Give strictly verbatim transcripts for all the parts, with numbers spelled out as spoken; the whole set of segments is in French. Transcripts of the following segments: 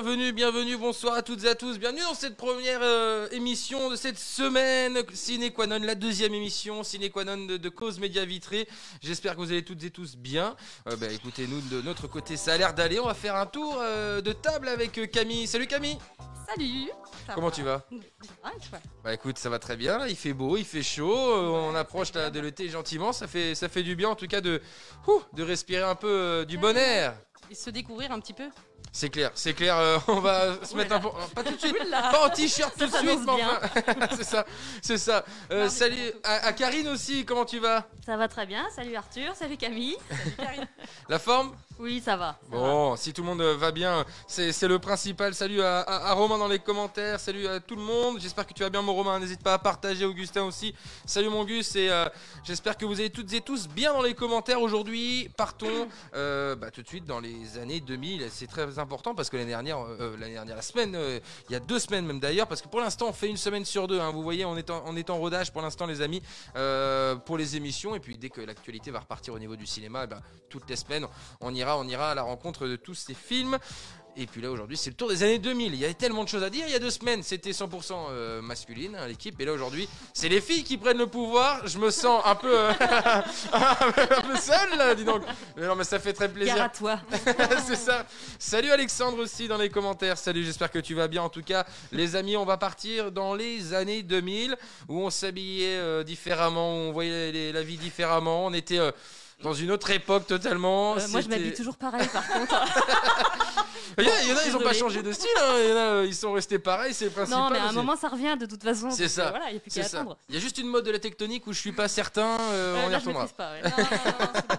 Bienvenue, bienvenue, bonsoir à toutes et à tous, bienvenue dans cette première euh, émission de cette semaine Cinéquanon, la deuxième émission Cinéquanon de, de Cause Média Vitrée. J'espère que vous allez toutes et tous bien. Euh, bah, écoutez, nous de notre côté ça a l'air d'aller, on va faire un tour euh, de table avec Camille. Salut Camille. Salut. Comment va. Tu vas? Bien, et toi? Bah écoute, ça va très bien, il fait beau, il fait chaud, euh, ouais, on approche la, de l'été gentiment, ça fait, ça fait du bien en tout cas de, ouh, de respirer un peu euh, du ouais, bon air. Et se découvrir un petit peu. C'est clair, c'est clair, euh, on va se mettre un peu... Pas tout de suite, pas en t-shirt tout de suite, mais enfin... c'est ça, c'est ça. Euh, non, salut à, à Karine aussi, comment tu vas? Ça va très bien, salut Arthur, salut Camille. Salut Karine. La forme? Oui, ça va. Ça bon, va. Si tout le monde va bien, c'est, c'est le principal. Salut à, à, à Romain dans les commentaires, salut à tout le monde. J'espère que tu vas bien mon Romain, n'hésite pas à partager, Augustin aussi. Salut mon Gus, et euh, j'espère que vous allez toutes et tous bien dans les commentaires. Aujourd'hui, partons euh, bah, tout de suite dans les années deux mille, c'est très important parce que l'année dernière, euh, l'année dernière la semaine, euh, il y a deux semaines même d'ailleurs, parce que pour l'instant on fait une semaine sur deux, hein, vous voyez on est, en, on est en rodage pour l'instant les amis, euh, pour les émissions, et puis dès que l'actualité va repartir au niveau du cinéma, eh ben, toutes les semaines on ira, on ira à la rencontre de tous ces films. Et puis là aujourd'hui c'est le tour des années deux mille, il y avait tellement de choses à dire. Il y a deux semaines c'était cent pour cent euh, masculine hein, l'équipe, et là aujourd'hui c'est les filles qui prennent le pouvoir. Je me sens un peu, euh, un peu seul là, dis donc. Mais non mais ça fait très plaisir. Gare à toi. C'est ça. Salut Alexandre aussi dans les commentaires, salut, j'espère que tu vas bien en tout cas. Les amis, on va partir dans les années deux mille où on s'habillait euh, différemment, où on voyait les, la vie différemment, on était... Euh, dans une autre époque totalement. Euh, moi je m'habille toujours pareil par contre. Il y en a, y en a ils n'ont pas changé de style, hein. Il y en a, ils sont restés pareils, c'est le principal. Non mais à un c'est... moment ça revient de toute façon. C'est ça. Voilà, il n'y a plus qu'à attendre. Il y a juste une mode de la tectonique où je ne suis pas certain, euh, euh, on là, y retournera. Je pas, ouais. non, non, non, non, c'est bon.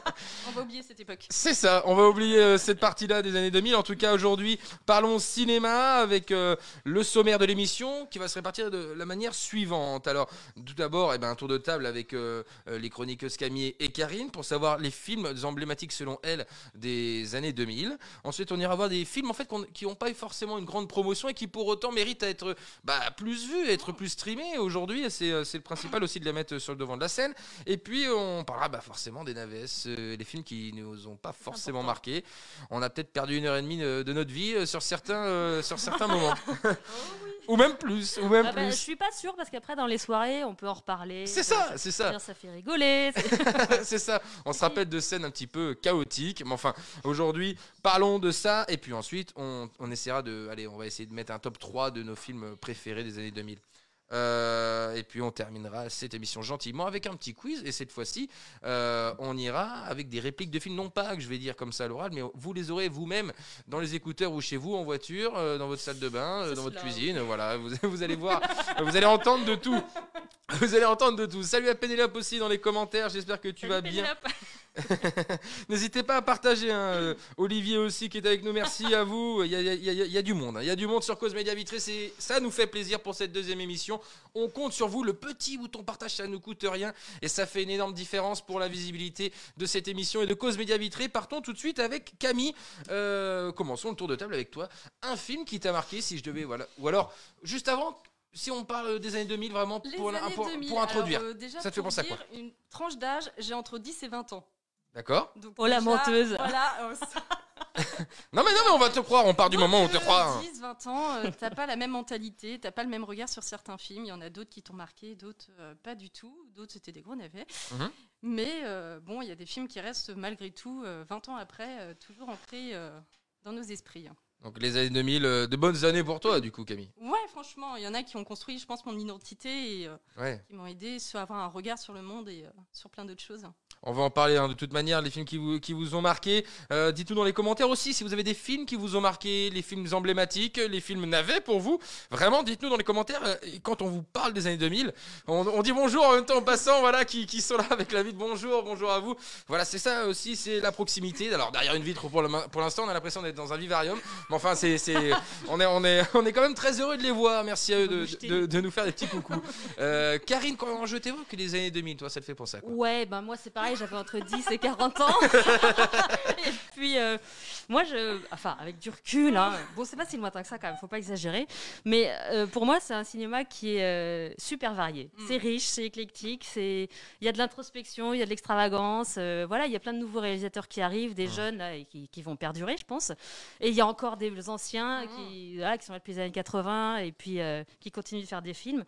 On va oublier cette époque. C'est ça, on va oublier euh, cette partie-là des années deux mille. En tout cas aujourd'hui, parlons cinéma avec euh, le sommaire de l'émission qui va se répartir de la manière suivante. Alors tout d'abord, eh ben, un tour de table avec euh, les chroniqueuses Camille et Karine pour savoir les films emblématiques selon elle des années deux mille. Ensuite, on ira voir des films en fait qui n'ont pas forcément une grande promotion et qui pour autant méritent à être bah, plus vus, être plus streamés aujourd'hui. C'est, c'est le principal aussi de les mettre sur le devant de la scène. Et puis, on parlera bah, forcément des navesses, euh, les films qui ne nous ont pas forcément marqués. On a peut-être perdu une heure et demie de notre vie sur certains, euh, sur certains moments. Oh oui. Ou même plus, ou même ah bah, plus. Je suis pas sûre parce qu'après dans les soirées on peut en reparler. C'est ça, ça c'est ça. Dire, ça fait rigoler. C'est... c'est ça. On se rappelle de scènes un petit peu chaotiques, mais enfin aujourd'hui parlons de ça et puis ensuite on, on essaiera de, allez on va essayer de mettre un top trois de nos films préférés des années deux mille. Euh, et puis on terminera cette émission gentiment avec un petit quiz, et cette fois-ci euh, on ira avec des répliques de films, non pas que je vais dire comme ça à l'oral, mais vous les aurez vous-même dans les écouteurs ou chez vous en voiture, euh, dans votre salle de bain, euh, dans votre cuisine, ouais. Voilà, vous, vous allez voir, vous allez entendre de tout, vous allez entendre de tout. Salut à Pénélope aussi dans les commentaires, j'espère que tu Salut vas Pénélope. Bien n'hésitez pas à partager hein. Olivier aussi qui est avec nous, merci à vous. Il y a, il y a, il y a du monde, hein. Il y a du monde sur Cause Média Vitrée, c'est, ça nous fait plaisir pour cette deuxième émission. On compte sur vous, le petit bouton partage, ça ne nous coûte rien et ça fait une énorme différence pour la visibilité de cette émission et de Cause Média Vitrée. Partons tout de suite avec Camille, euh, commençons le tour de table avec toi. Un film qui t'a marqué, si je devais, voilà, ou alors juste avant. Si on parle des années deux mille, vraiment, pour, années pour, deux mille, pour introduire, alors, euh, déjà, ça te fait penser à quoi? Une tranche d'âge, j'ai entre dix et vingt ans. D'accord. Donc, oh déjà, la menteuse. Voilà. Euh, non, mais non, mais on va te croire, on part du donc, moment où on te croit. dix, vingt ans, euh, t'as pas la même mentalité, t'as pas le même regard sur certains films. Il y en a d'autres qui t'ont marqué, d'autres euh, pas du tout. D'autres, c'était des gros navets. Mm-hmm. Mais euh, bon, il y a des films qui restent, malgré tout, euh, vingt ans après, euh, toujours ancrés euh, dans nos esprits. Hein. Donc les années deux mille, euh, de bonnes années pour toi du coup Camille. Ouais franchement, il y en a qui ont construit je pense mon identité et euh, ouais. qui m'ont aidé à avoir un regard sur le monde et euh, sur plein d'autres choses. On va en parler hein, de toute manière, les films qui vous, qui vous ont marqué. Euh, dites-nous dans les commentaires aussi si vous avez des films qui vous ont marqué, les films emblématiques, les films navets pour vous. Vraiment, dites-nous dans les commentaires. Euh, quand on vous parle des années deux mille, on, on dit bonjour en même temps en passant, voilà, qui, qui sont là avec la vitre. Bonjour, bonjour à vous. Voilà, c'est ça aussi, c'est la proximité. Alors, derrière une vitre, pour, le, pour l'instant, on a l'impression d'être dans un vivarium. Mais enfin, c'est, c'est, on, est, on, est, on est quand même très heureux de les voir. Merci à eux de, de, de, de nous faire des petits coucous. Euh, Karine, quand on jetait vous que les années deux mille, toi, ça te fait penser à quoi? Ouais, ben moi, c'est pareil. pareil, j'avais entre dix et quarante ans. Et puis, euh, moi, je, enfin, avec du recul, hein, bon, c'est pas si lointain que ça quand même, faut pas exagérer. Mais euh, pour moi, c'est un cinéma qui est euh, super varié. Mm. C'est riche, c'est éclectique, c'est, il y a de l'introspection, il y a de l'extravagance. Euh, voilà, il y a plein de nouveaux réalisateurs qui arrivent, des mm. jeunes là, et qui, qui vont perdurer, je pense. Et il y a encore des anciens mm. qui, là, qui sont là depuis les années quatre-vingts et puis euh, qui continuent de faire des films.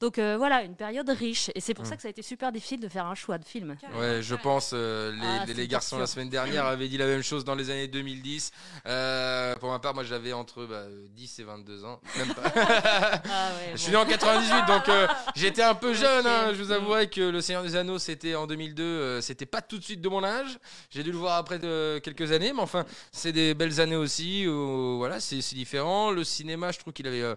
Donc euh, voilà, une période riche. Et c'est pour mm. ça que ça a été super difficile de faire un choix de film. Ouais, je pense euh, les, ah, les, les garçons la semaine dernière avaient dit la même chose dans les années deux mille dix. Euh, pour ma part, moi j'avais entre bah, dix et vingt-deux ans, même pas. Ah ouais, je suis né bon. en quatre-vingt-dix-huit, donc euh, j'étais un peu jeune. Hein, je vous avouerai que Le Seigneur des Anneaux, c'était en deux mille deux. Euh, c'était pas tout de suite de mon âge. J'ai dû le voir après de, quelques années, mais enfin, c'est des belles années aussi. Où, voilà, c'est, c'est différent. Le cinéma, je trouve qu'il avait. Euh,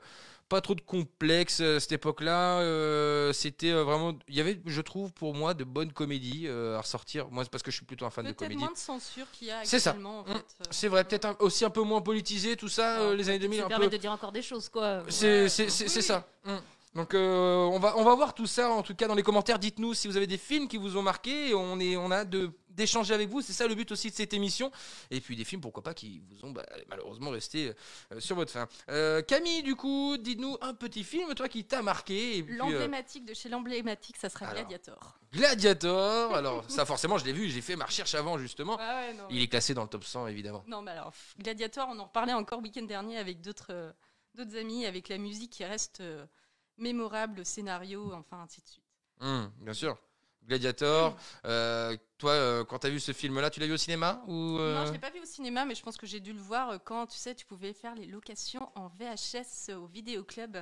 Pas trop de complexe à cette époque-là. Euh, c'était vraiment. Il y avait, je trouve, pour moi, de bonnes comédies euh, à ressortir. Moi, c'est parce que je suis plutôt un fan peut-être de comédie. Peut-être moins de censure qu'il y a actuellement. C'est ça. En fait. C'est vrai. Peut-être un, aussi un peu moins politisé, tout ça, ouais. euh, les années deux mille. Ça permet peu... de dire encore des choses, quoi. C'est, ouais. c'est, c'est, oui. c'est ça. Mmh. Donc euh, on va on va voir tout ça en tout cas dans les commentaires. Dites-nous si vous avez des films qui vous ont marqué. On est on a de d'échanger avec vous. C'est ça le but aussi de cette émission. Et puis des films pourquoi pas qui vous ont bah, malheureusement resté euh, sur votre faim. Euh, Camille du coup, dites-nous un petit film toi qui t'a marqué. Et puis, l'emblématique euh... de chez l'emblématique, ça sera alors, Gladiator. Gladiator. Alors ça forcément je l'ai vu. J'ai fait ma recherche avant justement. Ah ouais, non, Il ouais. est classé dans le top cent évidemment. Non mais alors Gladiator, on en reparlait encore week-end dernier avec d'autres euh, d'autres amis avec la musique qui reste. Euh, mémorable scénario, enfin ainsi de suite. Mmh, bien sûr. Gladiator, mmh. euh, toi, euh, quand t'as vu ce film-là, tu l'as vu au cinéma ou euh... Non, je l'ai pas vu au cinéma, mais je pense que j'ai dû le voir quand, tu sais, tu pouvais faire les locations en V H S au vidéoclub.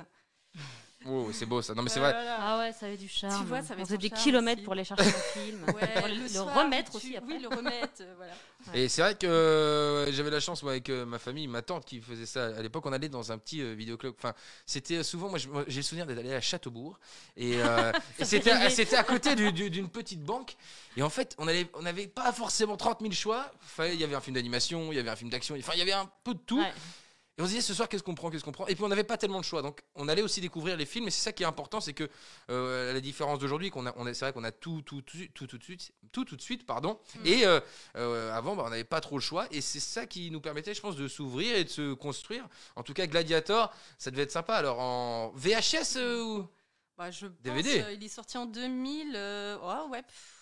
Oh, c'est beau ça. Non mais c'est vrai. Ah ouais, ça avait du charme. Tu vois, ça avait On faisait des kilomètres aussi. Pour aller chercher le film, ouais, le, le soir, remettre tu... aussi. Après. Oui, le remettre. Euh, voilà. Ouais. Et c'est vrai que euh, j'avais la chance moi avec euh, ma famille, ma tante qui faisait ça. À l'époque, on allait dans un petit euh, vidéoclub. Enfin, c'était souvent. Moi, j'ai le souvenir d'aller à Châteaubourg et, euh, et c'était, à, c'était à côté du, du, d'une petite banque. Et en fait, on allait, on n'avait pas forcément trente mille choix. Enfin, il y avait un film d'animation, il y avait un film d'action. Enfin, il y avait un peu de tout. Ouais. Et on se disait ce soir qu'est-ce qu'on prend, qu'est-ce qu'on prend. Et puis on n'avait pas tellement de choix, donc on allait aussi découvrir les films. Et c'est ça qui est important, c'est que euh, la différence d'aujourd'hui, qu'on a, on a, c'est vrai qu'on a tout, tout, tout, tout, tout de suite, tout, tout de suite, pardon. Mmh. Et euh, euh, avant, bah, on n'avait pas trop le choix. Et c'est ça qui nous permettait, je pense, de s'ouvrir et de se construire. En tout cas, Gladiator, ça devait être sympa. Alors en V H S euh, ou bah, je D V D pense, euh, il est sorti en deux mille. Euh... Oh ouais. Pff.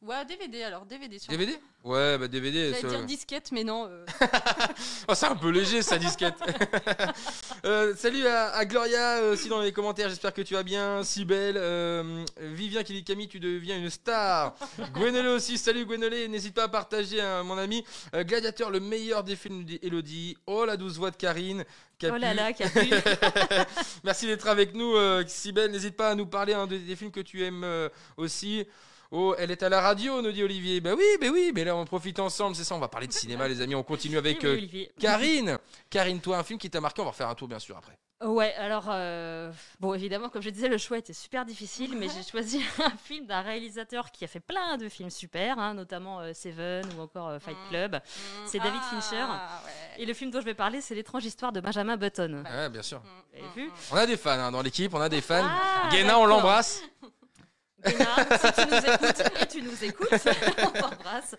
Ouais, D V D alors, D V D sur D V D ? Ouais, bah D V D. J'allais dire disquette, mais non. Euh... oh, c'est un peu léger, ça, disquette. euh, salut à, à Gloria aussi dans les commentaires, j'espère que tu vas bien. Sibel, euh, Vivien qui dit Camille, tu deviens une star. Gwenolé aussi, salut Gwenolé, n'hésite pas à partager, hein, mon ami. Euh, Gladiator, le meilleur des films d'Élodie. Oh, la douce voix de Karine. Capu. Oh là là, Capu. Merci d'être avec nous, euh, Sibel. N'hésite pas à nous parler hein, des, des films que tu aimes euh, aussi. Oh, elle est à la radio, nous dit Olivier. Ben oui, ben oui, mais là on profite ensemble, c'est ça. On va parler de cinéma, les amis. On continue avec euh, Karine. Karine, toi, un film qui t'a marqué. On va refaire un tour, bien sûr, après. Ouais, alors, euh, bon, évidemment, comme je disais, le choix était super difficile, mais j'ai choisi un film d'un réalisateur qui a fait plein de films super, hein, notamment euh, Seven ou encore euh, Fight Club. Mmh, c'est David ah, Fincher. Ouais. Et le film dont je vais parler, c'est L'étrange histoire de Benjamin Button. Ouais, ouais bien sûr. Mmh, mmh, vu on a des fans hein, dans l'équipe, on a des fans. Ah, Guéna, on l'embrasse. Béna, si tu nous écoutes, et tu nous écoutes, on t'embrasse.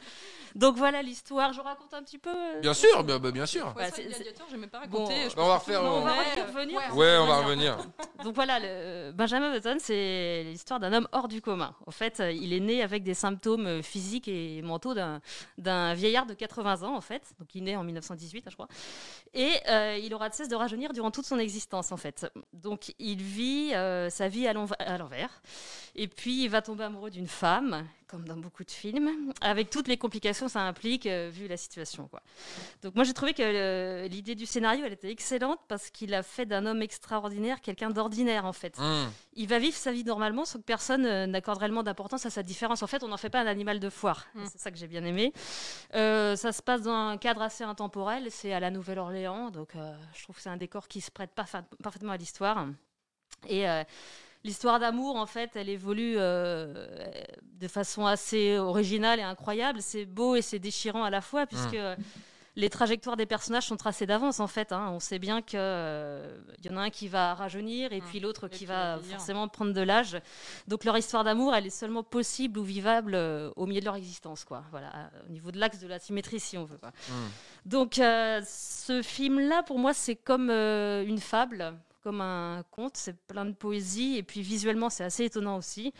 Donc voilà l'histoire, je raconte un petit peu. Euh, bien sûr, bah, bah, bien sûr. Bah, c'est, c'est... je vais pas raconter. Bon, je on va refaire. On va revenir. Ouais, ouais on va revenir. Donc voilà, le Benjamin Button, c'est l'histoire d'un homme hors du commun. En fait, il est né avec des symptômes physiques et mentaux d'un, d'un vieillard de quatre-vingts ans, en fait. Donc il naît en dix-neuf cent dix-huit, hein, je crois. Et euh, il aura de cesse de rajeunir durant toute son existence, en fait. Donc il vit euh, sa vie à, à l'envers. Et puis il va tomber amoureux d'une femme. Comme dans beaucoup de films, avec toutes les complications que ça implique, euh, vu la situation. Quoi. Donc moi, j'ai trouvé que euh, l'idée du scénario, elle était excellente, parce qu'il a fait d'un homme extraordinaire quelqu'un d'ordinaire, en fait. Mmh. Il va vivre sa vie normalement, sans que personne euh, n'accorde réellement d'importance à sa différence. En fait, on n'en fait pas un animal de foire. Mmh. C'est ça que j'ai bien aimé. Euh, ça se passe dans un cadre assez intemporel, c'est à la Nouvelle-Orléans, donc euh, je trouve que c'est un décor qui se prête parfa- parfaitement à l'histoire. Et... Euh, l'histoire d'amour, en fait, elle évolue euh, de façon assez originale et incroyable. C'est beau et c'est déchirant à la fois, puisque mmh. les trajectoires des personnages sont tracées d'avance, en fait. Hein. On sait bien qu'il euh, y en a un qui va rajeunir et ah, puis l'autre qui va vieillir. Forcément prendre de l'âge. Donc leur histoire d'amour, elle est seulement possible ou vivable euh, au milieu de leur existence, quoi. Voilà, euh, au niveau de l'axe de la symétrie, si on veut. Quoi. Mmh. Donc euh, ce film-là, pour moi, c'est comme euh, une fable, comme un conte. C'est plein de poésie et puis visuellement, c'est assez étonnant aussi.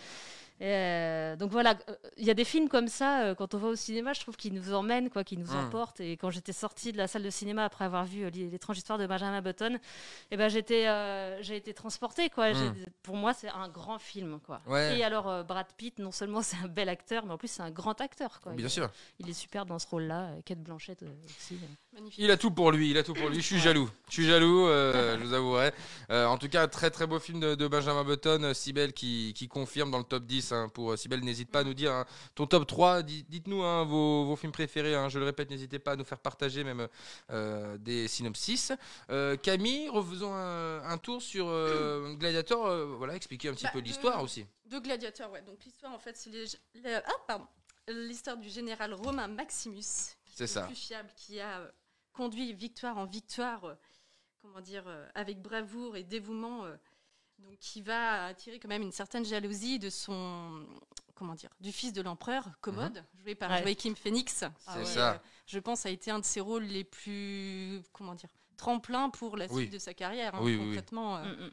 Euh, donc voilà, il y a des films comme ça euh, quand on va au cinéma, je trouve qu'ils nous emmènent, quoi, qu'ils nous mmh. emportent. Et quand j'étais sortie de la salle de cinéma après avoir vu L'étrange histoire de Benjamin Button, eh ben j'étais, euh, j'ai été transportée, quoi. Mmh. J'ai, pour moi, c'est un grand film, quoi. Ouais. Et alors euh, Brad Pitt, non seulement c'est un bel acteur, mais en plus c'est un grand acteur, quoi. Bien il, sûr. Il est super dans ce rôle-là. Kate Blanchett euh, aussi. Magnifique. Il a tout pour lui, il a tout pour lui. Je suis ouais. jaloux, je suis jaloux, euh, je vous avouerai. Euh, en tout cas, très très beau film de, de Benjamin Button, Sibel qui, qui confirme dans le top dix. Hein, pour Sibel, n'hésite pas à nous dire hein, ton top trois, d- dites-nous hein, vos, vos films préférés, hein, je le répète, n'hésitez pas à nous faire partager même euh, des synopsis. euh, Camille, refaisons un, un tour sur euh, Gladiator, euh, voilà, expliquer un petit bah, peu de, l'histoire aussi de Gladiator, ouais. Donc l'histoire en fait c'est les, les, ah, pardon. l'histoire du général Romain Maximus, qui est le plus fiable, qui a euh, conduit victoire en victoire, euh, comment dire, euh, avec bravoure et dévouement, euh, donc qui va attirer quand même une certaine jalousie de son, comment dire, du fils de l'empereur, Commode, mmh. joué par ouais. Joaquin Phoenix. Ah c'est ouais, ça. Euh, je pense a été un de ses rôles les plus, comment dire, tremplin pour la suite oui. de sa carrière, hein, oui, concrètement. Oui, oui.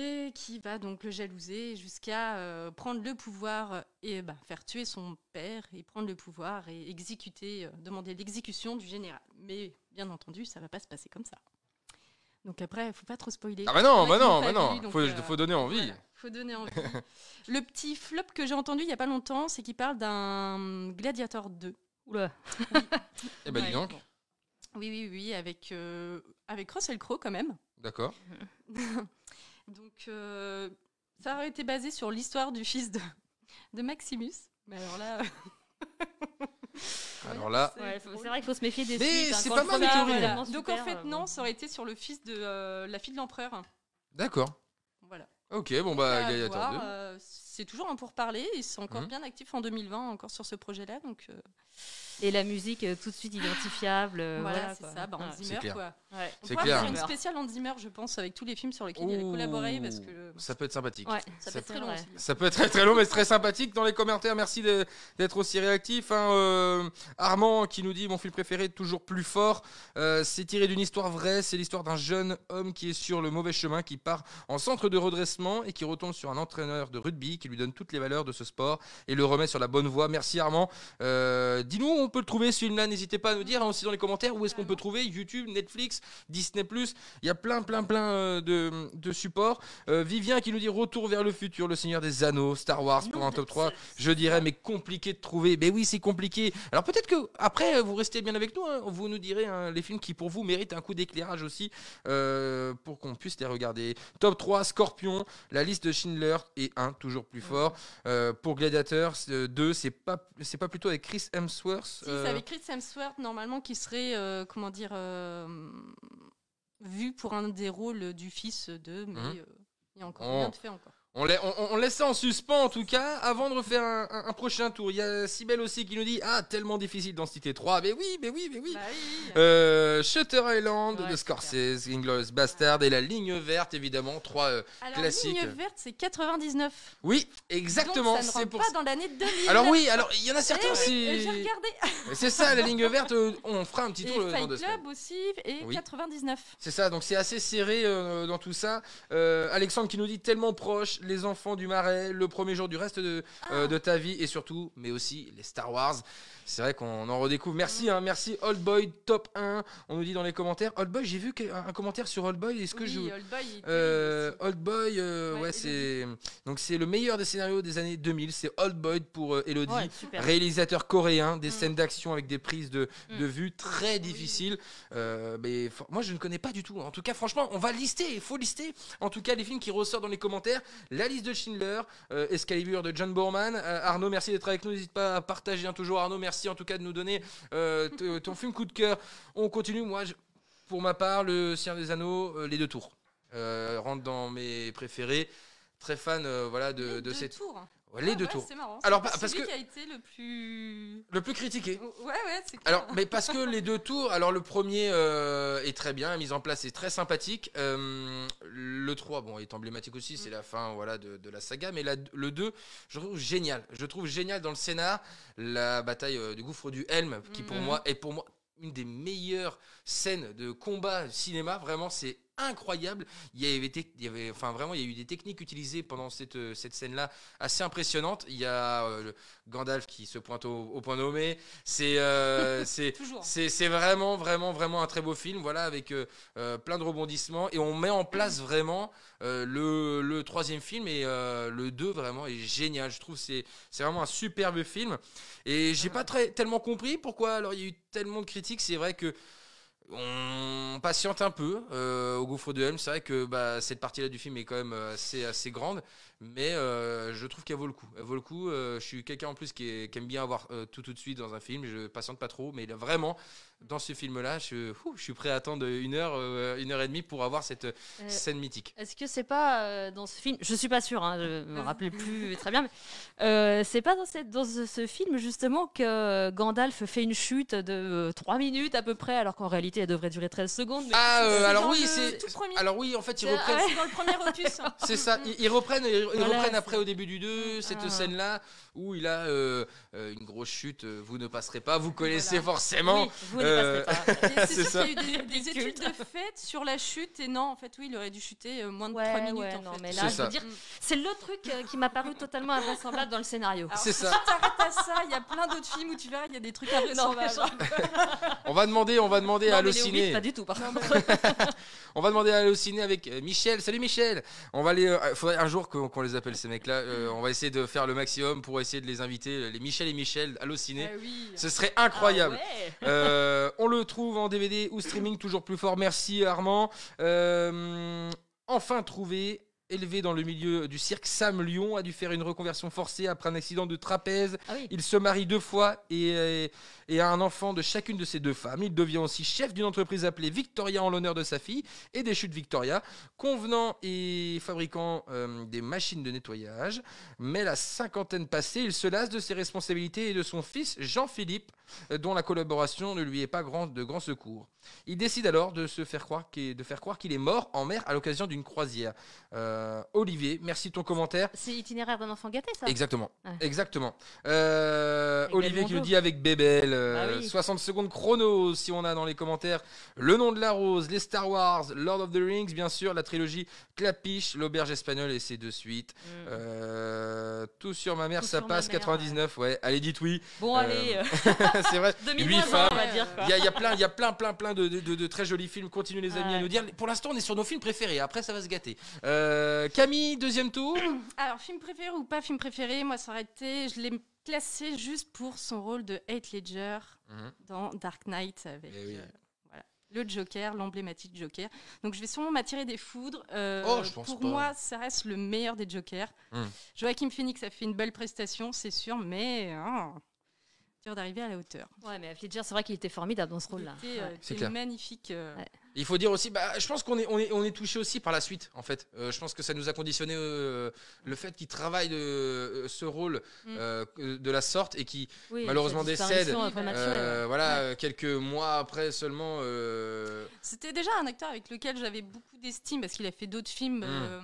Euh, et qui va donc le jalouser jusqu'à euh, prendre le pouvoir et bah, faire tuer son père et prendre le pouvoir et exécuter, euh, demander l'exécution du général. Mais bien entendu, ça va pas se passer comme ça. Donc après, il ne faut pas trop spoiler. Ah bah non, bah non, bah non. Il faut, euh, faut donner envie. Il voilà, faut donner envie. Le petit flop que j'ai entendu il n'y a pas longtemps, c'est qu'il parle d'un Gladiator deux. Oula. Oui. Eh ben bah, ouais, dis donc. Bon. Oui, oui, oui, avec, euh, avec Russell Crowe quand même. D'accord. Donc euh, ça aurait été basé sur l'histoire du fils de, de Maximus. Mais alors là... Euh... Alors là, ouais, c'est, c'est vrai qu'il faut se méfier des mais suites. Mais c'est hein, pas mal les théories. Donc en fait, non, ça aurait été sur le fils de euh, la fille de l'empereur. D'accord. Voilà. Ok, bon, bah, Gladiator deux. Euh, c'est toujours un pourparler. Ils sont encore mmh. bien actifs en deux mille vingt, encore sur ce projet-là. Donc, euh... Et la musique, euh, tout de suite identifiable. Euh, voilà, voilà, c'est quoi. Ça. Bah, Hans Zimmer, ouais. quoi. Ouais. On c'est pourra clair. faire une spéciale Hans Zimmer, je pense, avec tous les films sur lesquels il a collaboré. Parce que, euh... Ça peut être sympathique. Ouais, ça, ça peut être très long. Ouais. Ça peut être très, très long, mais c'est très sympathique. Dans les commentaires, merci de, d'être aussi réactif. Hein. Euh, Armand qui nous dit mon film préféré, toujours plus fort. Euh, c'est tiré d'une histoire vraie. C'est l'histoire d'un jeune homme qui est sur le mauvais chemin, qui part en centre de redressement et qui retombe sur un entraîneur de rugby qui lui donne toutes les valeurs de ce sport et le remet sur la bonne voie. Merci Armand. Euh, dis-nous où on peut le trouver ce film-là, n'hésitez pas à nous dire hein, aussi dans les commentaires où est-ce qu'on peut trouver YouTube, Netflix, Disney plus. Il y a plein plein plein de, de supports. Euh, Vivien qui nous dit Retour vers le futur, Le Seigneur des Anneaux, Star Wars pour un top trois. Je dirais mais compliqué de trouver. Mais oui, c'est compliqué. Alors peut-être que après vous restez bien avec nous, hein, vous nous direz hein, les films qui pour vous méritent un coup d'éclairage aussi euh, pour qu'on puisse les regarder. Top trois, Scorpion, La liste de Schindler et un toujours plus fort. Euh, pour Gladiator deux, c'est pas c'est pas plutôt avec Chris Hemsworth. Si euh... c'est avec Chris Hemsworth normalement qui serait euh, comment dire euh, vu pour un des rôles du fils de, mais mmh. euh, il y a encore rien de fait encore. On, on, on laisse ça en suspens en tout cas avant de refaire un, un, un prochain tour. Il y a Sibel aussi qui nous dit ah tellement difficile d'entité trois. Mais oui, mais oui, mais oui. Bah oui. Euh, Shutter Island ouais, de Scorsese, Inglourious Bastard ah. et La Ligne Verte évidemment, trois euh, alors, classiques. La Ligne Verte c'est quatre-vingt-dix-neuf. Oui, exactement. Donc, ça ne c'est pour pas dans l'année deux mille. Alors oui, alors il y en a certains aussi. Oui, j'ai regardé. C'est ça La Ligne Verte. Euh, on fera un petit tour. Et Fight Club aussi et oui. quatre-vingt-dix-neuf. C'est ça. Donc c'est assez serré euh, dans tout ça. Euh, Alexandre qui nous dit tellement proche. Les enfants du marais, le premier jour du reste de, ah. euh, de ta vie et surtout, mais aussi les Star Wars. C'est vrai qu'on en redécouvre. Merci, hein, merci Old Boy top un. On nous dit dans les commentaires. Old Boy, j'ai vu un commentaire sur Old Boy. Est-ce que oui, je Old Boy, euh, Old Boy, euh, ouais, ouais c'est donc c'est le meilleur des scénarios des années deux mille. C'est Old Boy pour euh, Elodie, ouais, réalisateur coréen, des mmh. scènes d'action avec des prises de, mmh. de vue très oui. difficiles. Euh, mais for... moi, je ne connais pas du tout. En tout cas, franchement, on va lister. Il faut lister. En tout cas, les films qui ressortent dans les commentaires. La liste de Schindler, euh, Excalibur de John Boorman. Euh, Arnaud, merci d'être avec nous. N'hésite pas à partager. Hein, toujours Arnaud, merci. Merci en tout cas de nous donner euh, t- ton film coup de cœur. On continue. Moi, je, pour ma part, Le Seigneur des Anneaux, euh, les deux tours. Euh, rentre dans mes préférés. Très fan euh, voilà, de, de ces tours. Les ah, deux ouais, tours. C'est marrant. Alors, parce, parce que qui a été le plus le plus critiqué. Ouais, ouais, c'est clair. Alors, mais parce que les deux tours. Alors, le premier euh, est très bien, la mise en place est très sympathique. Euh, le trois, bon, est emblématique aussi. C'est mm. la fin, voilà, de, de la saga. Mais la, le deux, je trouve génial. Je trouve génial dans le scénar la bataille euh, du gouffre du Helm, qui mm. pour moi est pour moi une des meilleures scènes de combat cinéma. Vraiment, c'est incroyable. Il y avait, te- il y avait, enfin vraiment, il y a eu des techniques utilisées pendant cette cette scène-là assez impressionnantes. Il y a euh, Gandalf qui se pointe au, au point nommé. C'est euh, c'est, c'est c'est vraiment vraiment vraiment un très beau film. Voilà, avec euh, plein de rebondissements, et on met en place vraiment euh, le le troisième film, et euh, le deux vraiment est génial. Je trouve c'est c'est vraiment un superbe film, et j'ai pas très tellement compris pourquoi alors il y a eu tellement de critiques. C'est vrai que on patiente un peu euh, au gouffre de Helm. C'est vrai que bah, cette partie-là du film est quand même assez, assez grande, mais euh, je trouve qu'elle vaut le coup. Elle vaut le coup. Euh, je suis quelqu'un en plus qui, est, qui aime bien avoir euh, tout tout de suite dans un film. Je patiente pas trop, mais là, vraiment, dans ce film-là, je, ouf, je suis prêt à attendre une heure, euh, une heure et demie pour avoir cette euh, scène mythique. Est-ce que c'est pas euh, dans ce film, je suis pas sûr, hein, je me rappelle plus très bien, mais euh, c'est pas dans, cette, dans ce, ce film justement que Gandalf fait une chute de euh, trois minutes à peu près, alors qu'en réalité elle devrait durer treize secondes. Mais ah, euh, alors oui, c'est. Alors oui, en fait, ils c'est, reprennent. Ouais. C'est dans le premier opus. Hein. C'est ça, ils, ils reprennent, ils, voilà, ils reprennent c'est... après au début du deux, cette ah. scène-là où il a euh, une grosse chute, vous ne passerez pas, vous connaissez voilà. forcément. Oui, vous euh, Euh... C'est, c'est sûr ça. Qu'il y a eu des, des études de fait sur la chute, et non, en fait, oui, il aurait dû chuter moins de ouais, trois minutes. Ouais, en non, fait. Mais là, c'est, je veux dire, c'est le truc qui m'a paru totalement invraisemblable dans le scénario. Alors, c'est si ça. Si t'arrêtes à ça, il y a plein d'autres films où tu verras, il y a des trucs invraisemblables. On va demander, on va demander non, à Allociné. Hobbits, pas du tout, par contre. On va demander à Allociné avec Michel. Salut Michel. On va les, euh, faudrait un jour qu'on, qu'on les appelle ces mecs-là. Euh, on va essayer de faire le maximum pour essayer de les inviter, les Michel et Michel Allociné. Eh oui. Ce serait incroyable. Ah ouais. euh, On le trouve en D V D ou streaming, toujours plus fort. Merci Armand. Euh, enfin trouvé. Élevé dans le milieu du cirque, Sam Lyon a dû faire une reconversion forcée après un accident de trapèze. Ah oui. Il se marie deux fois et, et a un enfant de chacune de ses deux femmes. Il devient aussi chef d'une entreprise appelée Victoria en l'honneur de sa fille et des chutes Victoria. Convenant et fabricant euh, des machines de nettoyage, mais la cinquantaine passée, il se lasse de ses responsabilités et de son fils Jean-Philippe, dont la collaboration ne lui est pas grand, de grand secours. Il décide alors de se faire croire qu'il, de faire croire qu'il est mort en mer à l'occasion d'une croisière. Euh, Olivier, merci de ton commentaire. C'est Itinéraire d'un enfant gâté, ça ? Exactement. Ouais. Exactement. Euh, Olivier qui nous dit avec Bébel. Euh, bah oui. soixante secondes chrono, si on a dans les commentaires. Le nom de la rose, les Star Wars, Lord of the Rings, bien sûr, la trilogie Clapiche, l'auberge espagnole et ses deux suites. Mm. Euh, tout sur ma mère, tout ça passe, mère, quatre-vingt-dix-neuf. Ouais. ouais. Allez, dites oui. Bon, euh, allez. C'est vrai. huit femmes. Il y a, y a plein, y a plein, plein, plein de, de, de, de très jolis films. Continuez les amis euh... à nous dire. Pour l'instant, on est sur nos films préférés. Après, ça va se gâter. Euh, Camille, deuxième tour. Alors, film préféré ou pas film préféré, moi, ça aurait été. Je l'ai classé juste pour son rôle de Heath Ledger mm-hmm. dans Dark Knight avec. Eh oui. euh... Le Joker, l'emblématique Joker. Donc, je vais sûrement m'attirer des foudres. Euh, oh, je pense pour pas. moi, ça reste le meilleur des Jokers. Mm. Joaquin Phoenix a fait une belle prestation, c'est sûr, mais hein, dur d'arriver à la hauteur. Ouais, mais Heath Ledger, c'est vrai qu'il était formidable dans ce il rôle-là. Était, euh, ouais. C'est magnifique. Euh... Ouais. Il faut dire aussi, bah, je pense qu'on est, on est, on est touché aussi par la suite, en fait. Euh, je pense que ça nous a conditionné euh, le fait qu'il travaille de, euh, ce rôle euh, de la sorte et qui oui, malheureusement décède euh, voilà, ouais. quelques mois après seulement. Euh... C'était déjà un acteur avec lequel j'avais beaucoup d'estime parce qu'il a fait d'autres films. Mm. Euh,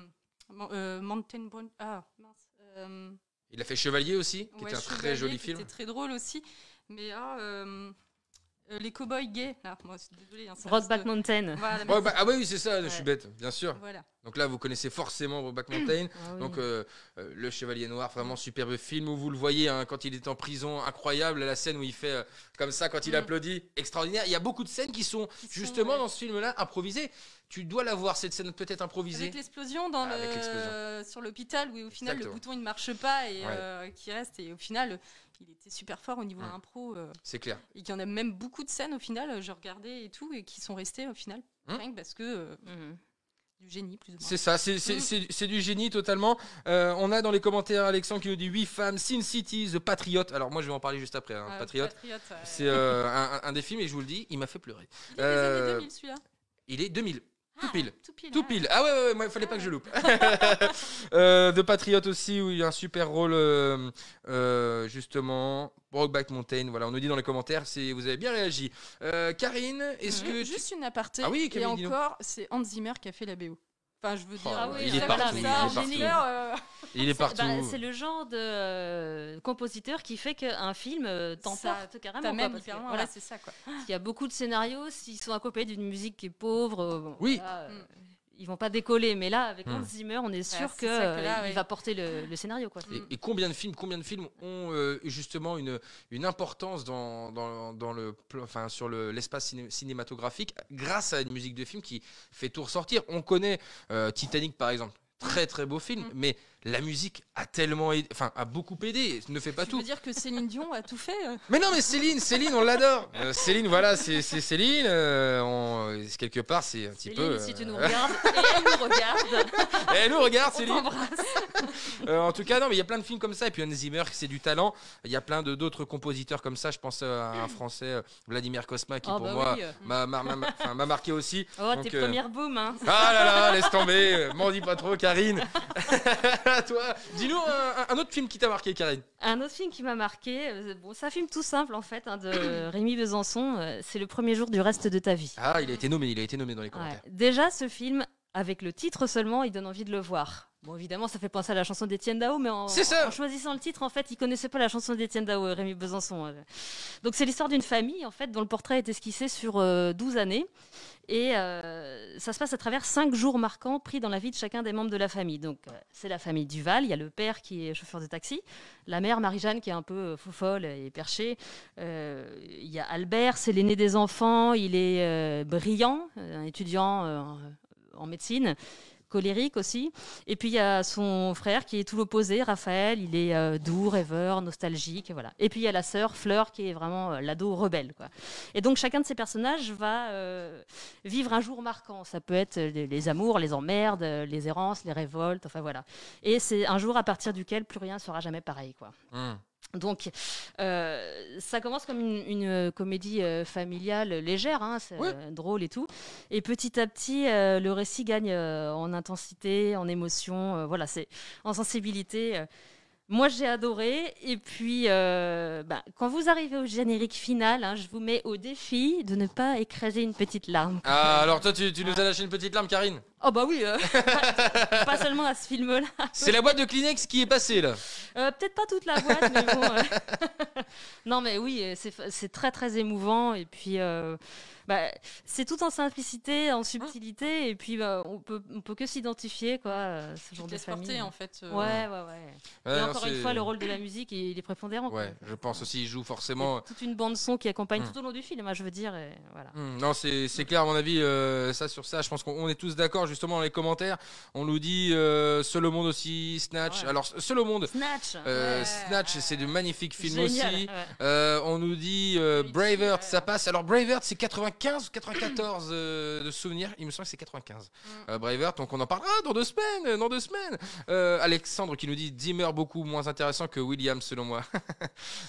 euh, Mountain Brown. Ah, mince. Euh... Il a fait Chevalier aussi, qui ouais, était un Chevalier, très joli film. C'était très drôle aussi, mais. Ah, euh... Euh, les cow-boys gays, là, moi, désolé. Hein, Brokeback de... Mountain. Voilà, oh, bah, ah oui, c'est ça, ouais. Je suis bête, bien sûr. Voilà. Donc là, vous connaissez forcément Brokeback Mountain. Ah, oui. Donc, euh, euh, Le Chevalier Noir, vraiment superbe film où vous le voyez hein, quand il est en prison, incroyable. La scène où il fait euh, comme ça quand il mm. applaudit, extraordinaire. Il y a beaucoup de scènes qui sont qui justement sont, ouais. dans ce film-là improvisées. Tu dois la voir, cette scène peut-être improvisée. Avec l'explosion, dans ah, le... avec l'explosion. Euh, sur l'hôpital, où au final, Exactement. le bouton il ne marche pas et ouais. euh, qui reste. Et au final. Il était super fort au niveau mmh. impro. Euh, c'est clair. Et qu'il y en a même beaucoup de scènes, au final, je regardais et tout, et qui sont restées, au final, mmh. rien que parce que... Euh, mmh. Du génie, plus ou moins. C'est ça, c'est, c'est, mmh. c'est, c'est du génie totalement. Euh, on a dans les commentaires Alexandre qui nous dit huit femmes, Sin City, The Patriot. Alors moi, je vais en parler juste après. Hein, euh, Patriot, Patriot ouais. c'est euh, un, un des films, et je vous le dis, il m'a fait pleurer. Il est euh, des années deux mille, celui-là. Il est deux mille. Tout pile. Ah, tout pile. Tout pile. Ah ouais, ouais, ouais, moi, il fallait ah. pas que je loupe. euh, The Patriot aussi, où il y a un super rôle, euh, euh, justement. Brokeback Mountain, voilà, on nous dit dans les commentaires si vous avez bien réagi. Euh, Karine, est-ce oui. que. Juste tu... une aparté. Ah oui, Camille, et encore, c'est Hans Zimmer qui a fait la B O. Enfin, je veux dire, oh, ah oui, il, est partout, il est partout. Il est partout. Il est partout. C'est, bah, c'est le genre de euh, compositeur qui fait qu'un film euh, t'emporte carrément. Quoi, parce que, loin, voilà, ouais, c'est ça quoi. Il y a beaucoup de scénarios, s'ils sont accompagnés d'une musique qui est pauvre, euh, bon, oui. Voilà, mm. euh, ils vont pas décoller. Mais là, avec mm. Hans Zimmer, on est sûr ouais, que, euh, que là, ouais. il va porter le, le scénario quoi. Et, et combien de films, combien de films ont euh, justement une une importance dans dans, dans le, enfin sur le, l'espace ciné, cinématographique grâce à une musique de film qui fait tout ressortir. On connaît euh, Titanic par exemple. Très très beau film, mmh. mais la musique a tellement aidé, enfin a beaucoup aidé, ne fait pas tu tout. Tu veux dire que Céline Dion a tout fait euh. Mais non, mais Céline, Céline, on l'adore. Euh, Céline, voilà, c'est, c'est Céline. Euh, on, quelque part, c'est un petit Céline, peu. Céline, si euh... tu nous regardes, et elle nous regarde. Et elle nous regarde, Céline. On t'embrasse. Euh, en tout cas, non, mais il y a plein de films comme ça. Et puis Hans Zimmer, c'est du talent. Il y a plein de, d'autres compositeurs comme ça. Je pense à un Français, Vladimir Cosma, qui oh, pour bah moi oui. m'a, m'a, m'a, m'a, m'a marqué aussi. Oh, donc, tes euh... premières boum. Hein. Ah là là, laisse tomber. M'en dis pas trop, Karine. Toi, dis-nous un, un autre film qui t'a marqué, Karine. Un autre film qui m'a marqué, euh, bon, c'est un film tout simple en fait, hein, de Rémi Besançon. Euh, c'est Le Premier Jour du Reste de ta vie. Ah, il a été nommé, il a été nommé dans les commentaires. Ouais. Déjà, ce film, avec le titre seulement, il donne envie de le voir. Bon, évidemment, ça fait penser à la chanson d'Étienne Dao, mais en, en choisissant le titre, en fait, il connaissait pas la chanson d'Étienne Dao, Rémi Besançon. Donc, c'est l'histoire d'une famille, en fait, dont le portrait est esquissé sur euh, douze années. Et euh, ça se passe à travers cinq jours marquants pris dans la vie de chacun des membres de la famille. Donc, euh, c'est la famille Duval. Il y a le père qui est chauffeur de taxi, la mère Marie-Jeanne qui est un peu euh, fofolle et perchée. Euh, il y a Albert, c'est l'aîné des enfants. Il est euh, brillant, un étudiant euh, en médecine. Colérique aussi. Et puis, il y a son frère qui est tout l'opposé, Raphaël. Il est euh, doux, rêveur, nostalgique. Voilà. Et puis, il y a la sœur, Fleur, qui est vraiment euh, l'ado rebelle. Quoi. Et donc, chacun de ces personnages va euh, vivre un jour marquant. Ça peut être les, les amours, les emmerdes, les errances, les révoltes. Enfin, voilà. Et c'est un jour à partir duquel plus rien ne sera jamais pareil. Quoi. Mmh. Donc, euh, ça commence comme une, une comédie euh, familiale légère, hein, c'est oui. euh, drôle et tout. Et petit à petit, euh, le récit gagne euh, en intensité, en émotion, euh, voilà, c'est en sensibilité. Euh. Moi, j'ai adoré. Et puis, euh, bah, quand vous arrivez au générique final, hein, je vous mets au défi de ne pas écraser une petite larme. Ah, alors toi, tu, tu nous as lâché une petite larme, Karine ? Oh bah oui, euh, pas, pas seulement à ce film-là. C'est la boîte de Kleenex qui est passée là. Euh, peut-être pas toute la boîte, mais bon. Euh... non mais oui, c'est, c'est très très émouvant et puis euh, bah, c'est tout en simplicité, en subtilité et puis bah, on peut on peut que s'identifier quoi. Ce tu genre de famille. Porter, en fait. Euh... Ouais ouais ouais. Ah, et non, encore c'est... une fois, le rôle de la musique, il est prépondérant. Ouais, quoi. Je pense aussi, il joue forcément. Toute une bande son qui accompagne mmh. tout au long du film, je veux dire. Et voilà. Mmh, non c'est c'est clair à mon avis euh, ça sur ça. Je pense qu'on est tous d'accord. Justement dans les commentaires, on nous dit euh, Seul au monde aussi, Snatch. Ouais. Alors Seul au monde, Snatch, euh, ouais. Snatch, c'est de magnifiques films génial, aussi. Ouais. Euh, on nous dit euh, Braveheart, ça passe. Alors Braveheart, c'est quatre-vingt-quinze ou quatre-vingt-quatorze euh, de souvenirs. Il me semble que c'est quatre-vingt-quinze. Mm. Euh, Braveheart, donc on en parlera dans deux semaines. Dans deux semaines. Euh, Alexandre qui nous dit Zimmer beaucoup moins intéressant que Williams selon moi.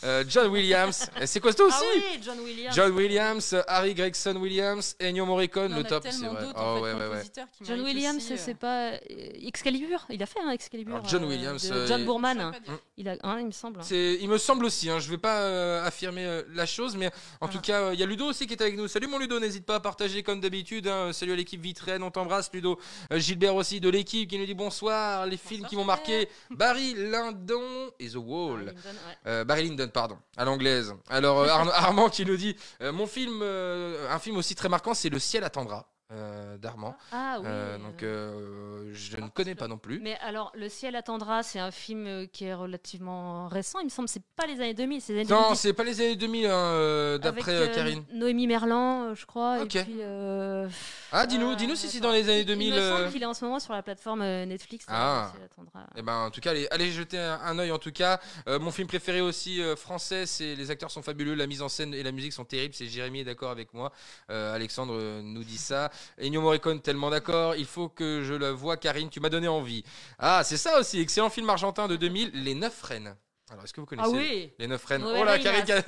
euh, John Williams, c'est costaud aussi. Ah oui, John Williams. John Williams, Harry Gregson Williams, Ennio Morricone, on le top, c'est vrai. Oh, en fait, ouais, ouais, ouais. John Williams, aussi, c'est euh... pas Excalibur, il a fait un Excalibur. Alors John Williams, euh, John euh, Boorman, il a un, il me semble. C'est, il me semble aussi. Hein, je vais pas euh, affirmer euh, la chose, mais en ah. tout cas, il euh, y a Ludo aussi qui est avec nous. Salut mon Ludo, n'hésite pas à partager comme d'habitude. Hein, salut à l'équipe Vitrène, on t'embrasse Ludo. Euh, Gilbert aussi de l'équipe qui nous dit bonsoir. Les films bonsoir, qui m'ont marqué, Barry Lyndon et The Wall. Barry Lyndon, ouais. euh, Barry Lyndon, pardon, à l'anglaise. Alors euh, Ar- Armand qui nous dit euh, mon film, euh, un film aussi très marquant, c'est Le Ciel attendra. Euh, d'Armand. Ah, oui, euh, donc euh, je ah, ne connais pas non plus. Mais alors Le Ciel attendra, c'est un film qui est relativement récent, il me semble, c'est pas les années deux mille, c'est les années Non, deux mille. C'est pas les années deux mille hein, d'après Avec, euh, Karine. Noémie Merlant, je crois okay. et puis euh, Ah, dis-nous, euh, dis-nous si c'est dans les années deux mille. Il me semble qu'il est en ce moment sur la plateforme Netflix. Ah. Le Ciel attendra. Et ben en tout cas, allez, allez jeter un, un œil en tout cas. Euh, mon film préféré aussi euh, français, c'est les acteurs sont fabuleux, la mise en scène et la musique sont terribles, c'est Jérémy est d'accord avec moi. Euh, Alexandre nous dit ça. Ennio Morricone, tellement d'accord. Il faut que je la voie, Karine. Tu m'as donné envie. Ah, c'est ça aussi. Excellent film argentin de deux mille, Les Neuf Reines. Alors, est-ce que vous connaissez ah oui. Les Neuf Reines? Ouais, oh là, Karine.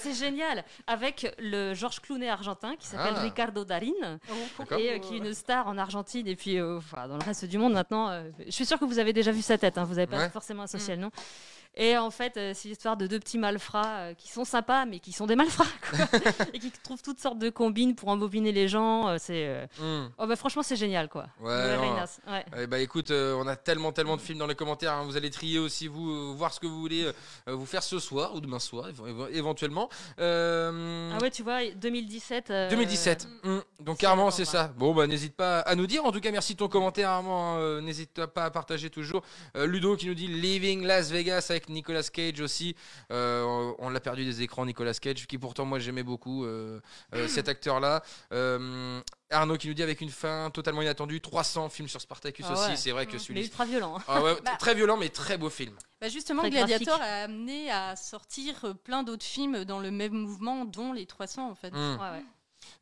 C'est génial. Avec le George Clooney argentin qui s'appelle ah. Ricardo Darín, oh, et euh, qui est une star en Argentine et puis euh, enfin, dans le reste du monde maintenant. Euh, je suis sûre que vous avez déjà vu sa tête. Hein, vous n'avez pas ouais. forcément associé mmh. le nom. Et en fait, euh, c'est l'histoire de deux petits malfrats euh, qui sont sympas, mais qui sont des malfrats, quoi. Et qui trouvent toutes sortes de combines pour embobiner les gens. Euh, c'est, euh... Mm. Oh, bah, franchement, c'est génial, quoi. Ouais, on... ouais. Eh bah, écoute, euh, on a tellement, tellement de films dans les commentaires. Hein. Vous allez trier aussi, vous, euh, voir ce que vous voulez euh, vous faire ce soir ou demain soir, éve- éventuellement. Euh... Ah ouais, tu vois, deux mille dix-sept. Euh... deux mille dix-sept. Mm. Donc, c'est Armand, c'est ça. Bon, bah, n'hésite pas à nous dire. En tout cas, merci de ton commentaire, Armand. Euh, n'hésite pas à partager toujours. Euh, Ludo qui nous dit Leaving Las Vegas avec Nicolas Cage aussi, euh, on l'a perdu des écrans, Nicolas Cage, qui pourtant moi j'aimais beaucoup euh, euh, cet acteur-là. Euh, Arnaud qui nous dit avec une fin totalement inattendue, trois cents films sur Spartacus ah aussi, ouais. c'est vrai que celui-là. Ultra violent. Ah ouais, bah, très violent, mais très beau film. Bah justement, très Gladiator graphique. A amené à sortir plein d'autres films dans le même mouvement, dont les trois cents en fait. Mmh. Ouais, ouais.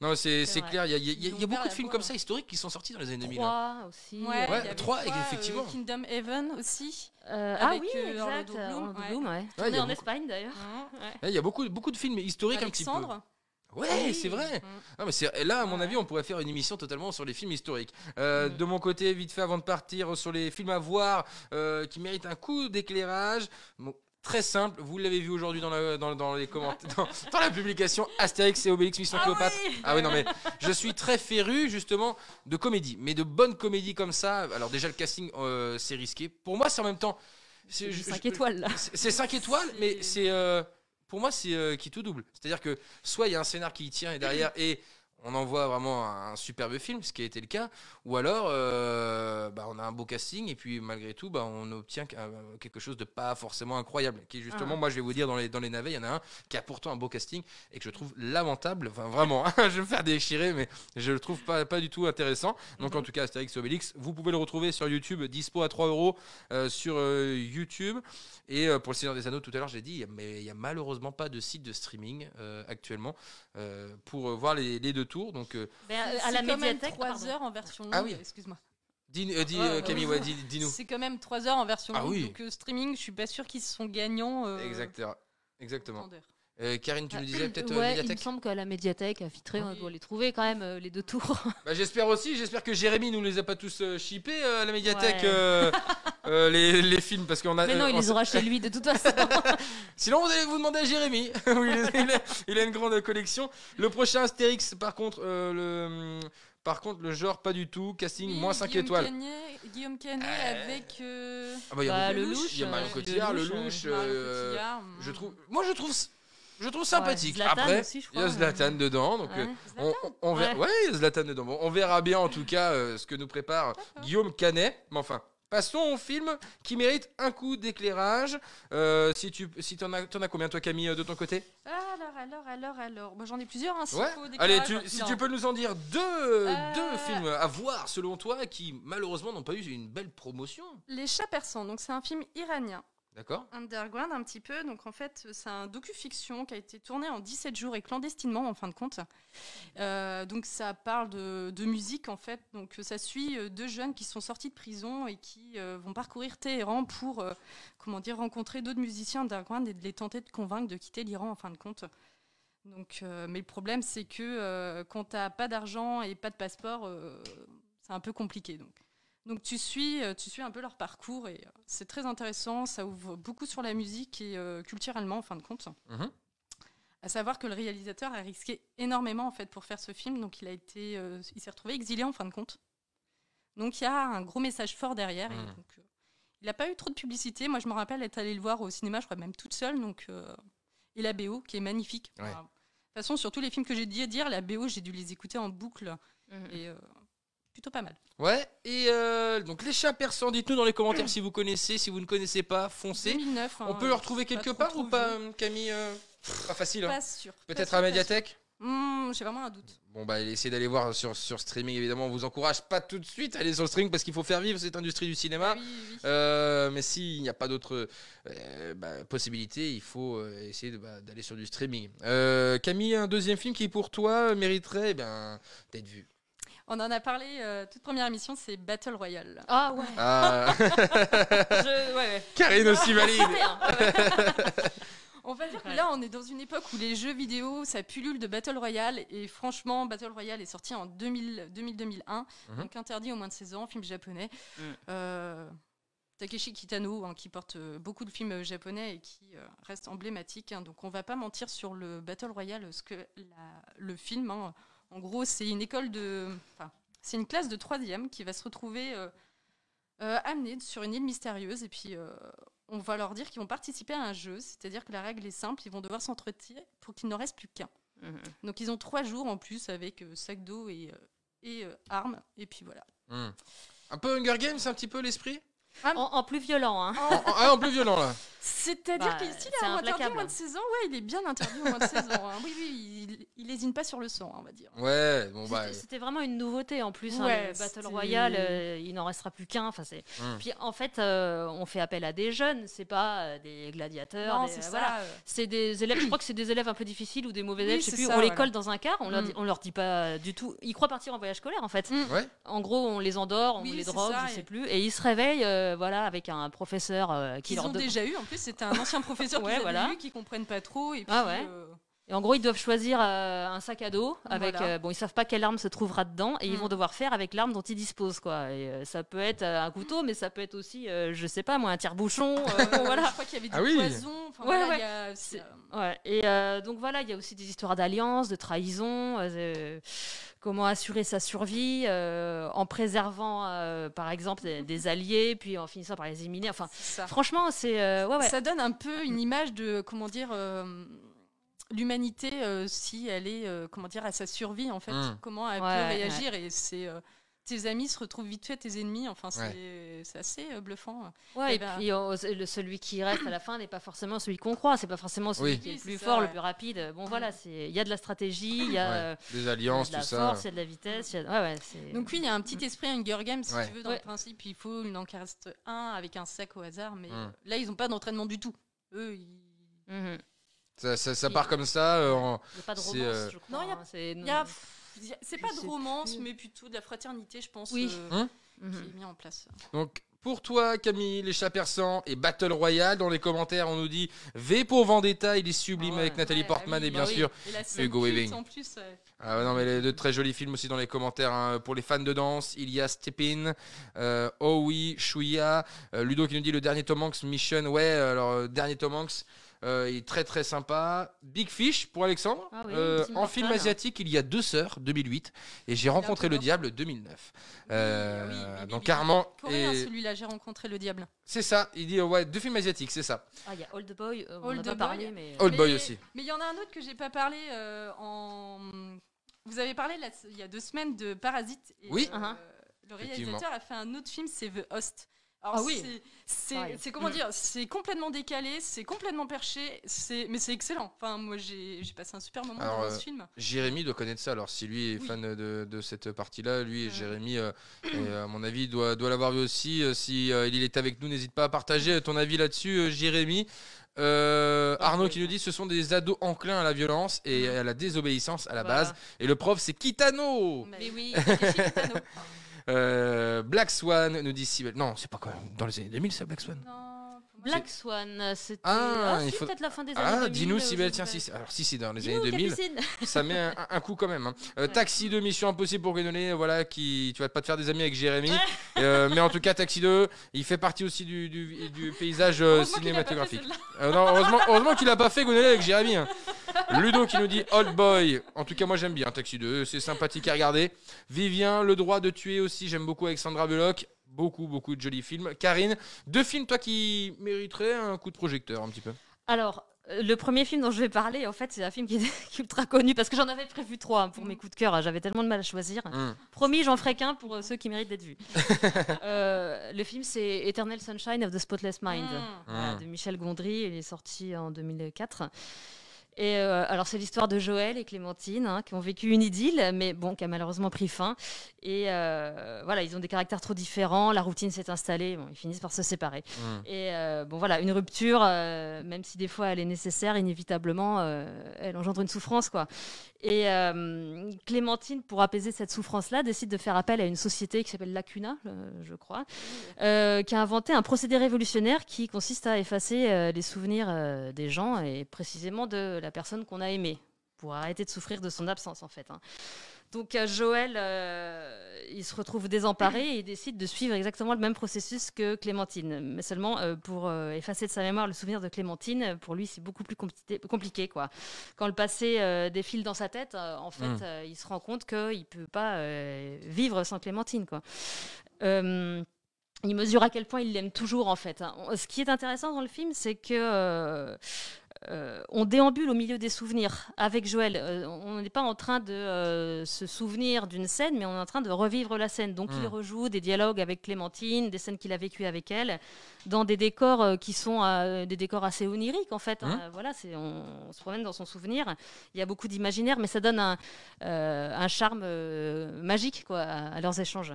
Non, c'est, c'est, c'est clair, il y a, y a, y a, y a beaucoup de films comme ça historiques qui sont sortis dans les années deux mille. trois aussi. Ouais, ouais, trois, trois, effectivement. Euh, Kingdom Heaven aussi. Euh, ah oui, euh, exact, Orlando Bloom, ouais. On ouais. ouais, est en beaucoup... Espagne d'ailleurs. Il ouais. ouais, y a beaucoup, beaucoup de films historiques Alexandre. Un petit peu. Ouais, ah oui. c'est vrai. Mmh. Ah, mais c'est... Là, à mon ouais. avis, on pourrait faire une émission totalement sur les films historiques. Euh, mmh. De mon côté, vite fait, avant de partir sur les films à voir euh, qui méritent un coup d'éclairage. Bon. Très simple, vous l'avez vu aujourd'hui dans la, dans, dans les commentaires, dans, dans la publication Astérix et Obélix Mission ah Cléopâtre. Oui ah oui, non mais je suis très féru justement de comédie, mais de bonnes comédies comme ça. Alors déjà le casting euh, c'est risqué. Pour moi c'est en même temps c'est cinq étoiles là. C'est, c'est cinq étoiles, c'est... mais c'est euh, pour moi c'est euh, qui tout double. C'est-à-dire que soit il y a un scénar qui y tient et derrière et on envoie vraiment un superbe film, ce qui a été le cas, ou alors euh, bah, on a un beau casting et puis malgré tout bah, on obtient quelque chose de pas forcément incroyable, qui justement ah. moi je vais vous dire dans les, dans les navets, il y en a un qui a pourtant un beau casting et que je trouve lamentable, enfin vraiment hein, je vais me faire déchirer mais je le trouve pas, pas du tout intéressant, donc mm-hmm. en tout cas Astérix et Obélix, vous pouvez le retrouver sur YouTube, dispo à trois euros euh, sur euh, YouTube, et euh, pour le Seigneur des Anneaux tout à l'heure j'ai dit, mais il n'y a malheureusement pas de site de streaming euh, actuellement euh, pour euh, voir les, les deux tours, donc euh... ben, à, à la médiathèque trois heures en version longue. Ah oui, excuse-moi. Dis, euh, dis, euh, Camille, ouais, dis, dis-nous. C'est quand même trois heures en version ah longue, oui. donc euh, streaming, je suis pas sûr qu'ils sont gagnants. Euh... Exactement. Exactement. Euh, Karine, tu ah, nous disais peut-être ouais, médiathèque. Il me semble qu'à la médiathèque, à Vitré, oui. on doit les trouver quand même, euh, les deux tours. Bah, j'espère aussi, j'espère que Jérémy nous les a pas tous euh, chippés euh, à la médiathèque. Ouais. Euh... Euh, les, les films parce qu'on a. Mais non, euh, il les aura chez lui de toute façon. Sinon, vous allez vous demander à Jérémy. il, il, a, il a une grande collection. Le prochain Astérix, par contre, euh, le, par contre, le genre pas du tout. Casting oui, moins cinq Guillaume étoiles. Canet, Guillaume Canet euh... avec. Euh... Ah bah, y a bah, le Louche. Il y a Marion Cotillard, le Louche. Euh, euh, je trouve. Moi, je trouve. Je trouve sympathique. Ouais, Zlatan après, aussi, il y a Zlatan ouais. dedans, donc ouais. on, on, on verra. Ouais, ouais Zlatan dedans. Bon, on verra bien en tout cas euh, ce que nous prépare D'accord. Guillaume Canet. Mais enfin. Passons au film qui mérite un coup d'éclairage. Euh, si tu si t'en as, t'en as combien, toi, Camille, de ton côté ? Alors, alors, alors, alors. Bon, j'en ai plusieurs. Hein, si ouais. faut Allez, tu, si non. tu peux nous en dire deux, euh... deux films à voir, selon toi, qui, malheureusement, n'ont pas eu une belle promotion. Les Chats persans. Donc, c'est un film iranien. D'accord. Underground, un petit peu. Donc, en fait, c'est un docu-fiction qui a été tourné en dix-sept jours et clandestinement, en fin de compte. Euh, donc, ça parle de, de musique, en fait. Donc, ça suit deux jeunes qui sont sortis de prison et qui euh, vont parcourir Téhéran pour, euh, comment dire, rencontrer d'autres musiciens underground et de les tenter de convaincre de quitter l'Iran, en fin de compte. Donc, euh, mais le problème, c'est que euh, quand t'as pas d'argent et pas de passeport, euh, c'est un peu compliqué, donc. Donc tu suis, tu suis un peu leur parcours et c'est très intéressant, ça ouvre beaucoup sur la musique et euh, culturellement en fin de compte. Mmh. À savoir que le réalisateur a risqué énormément en fait pour faire ce film, donc il a été, euh, il s'est retrouvé exilé en fin de compte. Donc il y a un gros message fort derrière. Mmh. Et donc, euh, il n'a pas eu trop de publicité, moi je me rappelle être allée le voir au cinéma, je crois même toute seule, donc, euh, et la B O qui est magnifique. Ouais. Enfin, de toute façon sur tous les films que j'ai dû dire, la B O j'ai dû les écouter en boucle mmh. et... Euh, plutôt pas mal. Ouais, et euh, donc les Chats persans, dites-nous dans les commentaires si vous connaissez, si vous ne connaissez pas, foncez. deux mille neuf, hein, on peut le retrouver quelque part ou pas, Camille euh, Pas facile. Pas hein. sûr. Peut-être pas à la médiathèque mmh, j'ai vraiment un doute. Bon, bah, essayez d'aller voir sur, sur streaming, évidemment. On vous encourage pas tout de suite à aller sur le streaming parce qu'il faut faire vivre cette industrie du cinéma. Oui, oui. Euh, mais s'il n'y a pas d'autres euh, bah, possibilités, il faut essayer de, bah, d'aller sur du streaming. Euh, Camille, un deuxième film qui, pour toi, mériterait eh bien, d'être vu. On en a parlé, euh, toute première émission, c'est Battle Royale. Ah ouais. Ah. Je, ouais, ouais. Karine aussi valide. On va dire que là, on est dans une époque où les jeux vidéo, ça pullule de Battle Royale. Et franchement, Battle Royale est sorti en deux mille, deux mille, deux mille un, mm-hmm. donc interdit au moins de seize ans, film japonais. Mm. Euh, Takeshi Kitano, hein, qui porte beaucoup de films japonais et qui euh, reste emblématique. Hein, donc on ne va pas mentir sur le Battle Royale, ce que la, le film, hein, en gros, c'est une école de, enfin, c'est une classe de troisième qui va se retrouver euh, euh, amenée sur une île mystérieuse et puis euh, on va leur dire qu'ils vont participer à un jeu, c'est-à-dire que la règle est simple, ils vont devoir s'entretenir pour qu'il n'en reste plus qu'un. Mmh. Donc ils ont trois jours en plus avec euh, sac d'eau et, euh, et euh, armes et puis voilà. Mmh. Un peu Hunger Games, c'est un petit peu l'esprit. En, en plus violent, hein. En, en, en plus violent, là. C'est-à-dire bah, qu'il est interdit au moins de seize ans. Ouais, il est bien interdit au moins de seize ans. Hein. Oui, oui, il n'hésite pas sur le sang, hein, on va dire. Ouais, bon, bah. C'était, c'était vraiment une nouveauté en plus. Ouais, hein, le Battle Royale, euh, il n'en restera plus qu'un. Enfin, c'est. Mm. Puis en fait, euh, on fait appel à des jeunes, c'est pas euh, des gladiateurs. Non, des, c'est euh, ça. Voilà. Euh... C'est des élèves, je crois que c'est des élèves un peu difficiles ou des mauvais élèves, oui, je sais plus. Ça, on voilà. les colle dans un car, on, mm. leur dit, on leur dit pas du tout. Ils croient partir en voyage scolaire en fait. Mm. Ouais. En gros, on les endort, on oui, les drogue, je sais plus. Et ils se réveillent. Euh, voilà, avec un professeur euh, qui ils leur ont de... déjà eu en plus, c'était un ancien professeur ouais, qu'ils voilà. avaient eu, qui comprennent pas trop et puis ah ouais. euh... et en gros ils doivent choisir euh, un sac à dos avec voilà. euh, bon ils savent pas quelle arme se trouvera dedans et mmh. ils vont devoir faire avec l'arme dont ils disposent quoi et euh, ça peut être euh, un couteau mais ça peut être aussi euh, je sais pas moi un tire-bouchon euh, bon, voilà je crois qu'il y avait des ah oui. poisons enfin, ouais, voilà, ouais. Y a... C'est... ouais et euh, donc voilà il y a aussi des histoires d'alliance de trahison euh, comment assurer sa survie euh, en préservant euh, par exemple des, des alliés puis en finissant par les éliminer enfin c'est franchement c'est euh, ouais, ouais. ça donne un peu une image de comment dire euh... l'humanité, euh, si elle est, euh, comment dire, à sa survie, en fait, mmh. comment elle ouais, peut réagir. Ouais. Et c'est, euh, tes amis se retrouvent vite fait tes ennemis. Enfin, c'est, ouais. c'est assez euh, bluffant. Ouais, et, et ben... puis oh, celui qui reste à la fin n'est pas forcément celui qu'on croit. C'est pas forcément celui oui. qui est le plus ça, fort, ouais. le plus rapide. Bon, voilà, il y a de la stratégie, il y a ouais. euh, des alliances, tout ça. Il y a de la force, il y a de la vitesse. Y a... ouais, ouais, c'est... Donc oui, il y a un petit esprit Hunger Games, si ouais. tu veux, dans ouais. le principe. Il faut une encarste un avec un sac au hasard. Mais mmh. euh, là, ils n'ont pas d'entraînement du tout. Eux, ils... Mmh. Ça, ça, ça part comme ça. Euh, en... Il n'y a pas de romance, euh... je crois. Non, y a... hein, c'est... Non. Y a... c'est pas de romance, mais plutôt de la fraternité, je pense, oui. euh, hein qui mm-hmm. est mis en place. Donc, pour toi, Camille, les chats persans et Battle Royale, dans les commentaires, on nous dit V pour Vendetta, il est sublime oh, ouais. avec Nathalie ouais, Portman oui, et bien bah, sûr et Hugo Weaving. En plus, ouais. Ah non, mais les deux très jolis films aussi dans les commentaires. Hein. Pour les fans de danse, il y a Stepin, euh, Owie, Shuya, euh, Ludo qui nous dit le dernier Tom Hanks, Mission. Ouais, alors, euh, dernier Tom Hanks. Euh, il est très très sympa. Big Fish pour Alexandre. Ah oui, euh, en film fan, asiatique, hein. Il y a deux sœurs, deux mille huit, et j'ai rencontré le diable, deux mille neuf. Euh, oui, oui, oui, donc oui, Armand et hein, celui-là, j'ai rencontré le diable. C'est ça. Il dit euh, ouais, deux films asiatiques, c'est ça. Ah, il y a Old Boy. Euh, Old on a pas parlé, mais Old mais, Boy aussi. Mais il y en a un autre que j'ai pas parlé. Euh, en... Vous avez parlé là, il y a deux semaines de Parasite. Et, oui. Euh, uh-huh. Le réalisateur a fait un autre film, c'est The Host. Alors ah oui, c'est, c'est, c'est comment dire, c'est complètement décalé, c'est complètement perché, c'est mais c'est excellent. Enfin moi j'ai j'ai passé un super moment alors, dans ce euh, film. Jérémy doit connaître ça. Alors si lui est oui. fan de de cette partie-là, lui et euh... Jérémy euh, et, à mon avis doit doit l'avoir vu aussi. Euh, si euh, il est avec nous, n'hésite pas à partager ton avis là-dessus, euh, Jérémy. Euh, Arnaud qui nous dit ce sont des ados enclins à la violence et à la désobéissance à la voilà. base. Et le prof c'est Kitano. Mais oui, c'est Kitano. Euh, Black Swan nous dit Sibel. Non, c'est pas quoi. Dans les années deux mille, c'est Black Swan. Non, Black c'est... Swan, c'était ah, oh, si, faut... peut-être la fin des années ah, deux mille. Ah, dis-nous Sibel, tiens, si, alors si, si, dans les dis-nous, années deux mille, ça met un, un coup quand même. Hein. Euh, ouais. Taxi deux, Mission Impossible pour Guénolé, voilà, qui, tu vas pas te faire des amis avec Jérémy. Ouais. Euh, mais en tout cas, Taxi deux, il fait partie aussi du, du, du paysage euh, cinématographique. Euh, non, heureusement, heureusement qu'il a pas fait Guénolé avec Jérémy. Hein. Ludo qui nous dit Old Boy. En tout cas, moi j'aime bien Taxi deux, c'est sympathique à regarder. Vivien, Le Droit de Tuer aussi, j'aime beaucoup Alexandra Bullock. Beaucoup, beaucoup de jolis films. Karine, deux films, toi qui mériterais un coup de projecteur un petit peu. Alors, le premier film dont je vais parler, en fait, c'est un film qui est, qui est ultra connu parce que j'en avais prévu trois pour mes coups de cœur. J'avais tellement de mal à choisir. Mm. Promis, j'en ferai qu'un pour ceux qui méritent d'être vus. euh, le film, c'est Eternal Sunshine of the Spotless Mind mm. de Michel Gondry. Il est sorti en deux mille quatre. Et euh, alors c'est l'histoire de Joël et Clémentine hein, qui ont vécu une idylle, mais bon, qui a malheureusement pris fin. Et euh, voilà, ils ont des caractères trop différents, la routine s'est installée, bon, ils finissent par se séparer. Mmh. Et euh, bon voilà, une rupture, euh, même si des fois elle est nécessaire, inévitablement, euh, elle engendre une souffrance quoi. Et euh, Clémentine, pour apaiser cette souffrance-là, décide de faire appel à une société qui s'appelle Lacuna, euh, je crois, euh, qui a inventé un procédé révolutionnaire qui consiste à effacer euh, les souvenirs euh, des gens et précisément de la personne qu'on a aimée, pour arrêter de souffrir de son absence en fait. Hein. Donc euh, Joël, euh, il se retrouve désemparé et il décide de suivre exactement le même processus que Clémentine. Mais seulement, euh, pour euh, effacer de sa mémoire le souvenir de Clémentine, pour lui, c'est beaucoup plus compli- compliqué. Quoi. Quand le passé euh, défile dans sa tête, euh, en fait, mmh. euh, il se rend compte qu'il ne peut pas euh, vivre sans Clémentine. Quoi. Euh, il mesure à quel point il l'aime toujours, en fait. Hein. Ce qui est intéressant dans le film, c'est que... Euh, Euh, on déambule au milieu des souvenirs avec Joël. Euh, on n'est pas en train de euh, se souvenir d'une scène, mais on est en train de revivre la scène. Donc, mmh. il rejoue des dialogues avec Clémentine, des scènes qu'il a vécues avec elle, dans des décors euh, qui sont euh, des décors assez oniriques, en fait. Mmh. Hein, voilà, c'est, on, on se promène dans son souvenir. Il y a beaucoup d'imaginaire, mais ça donne un, euh, un charme euh, magique quoi, à, à leurs échanges.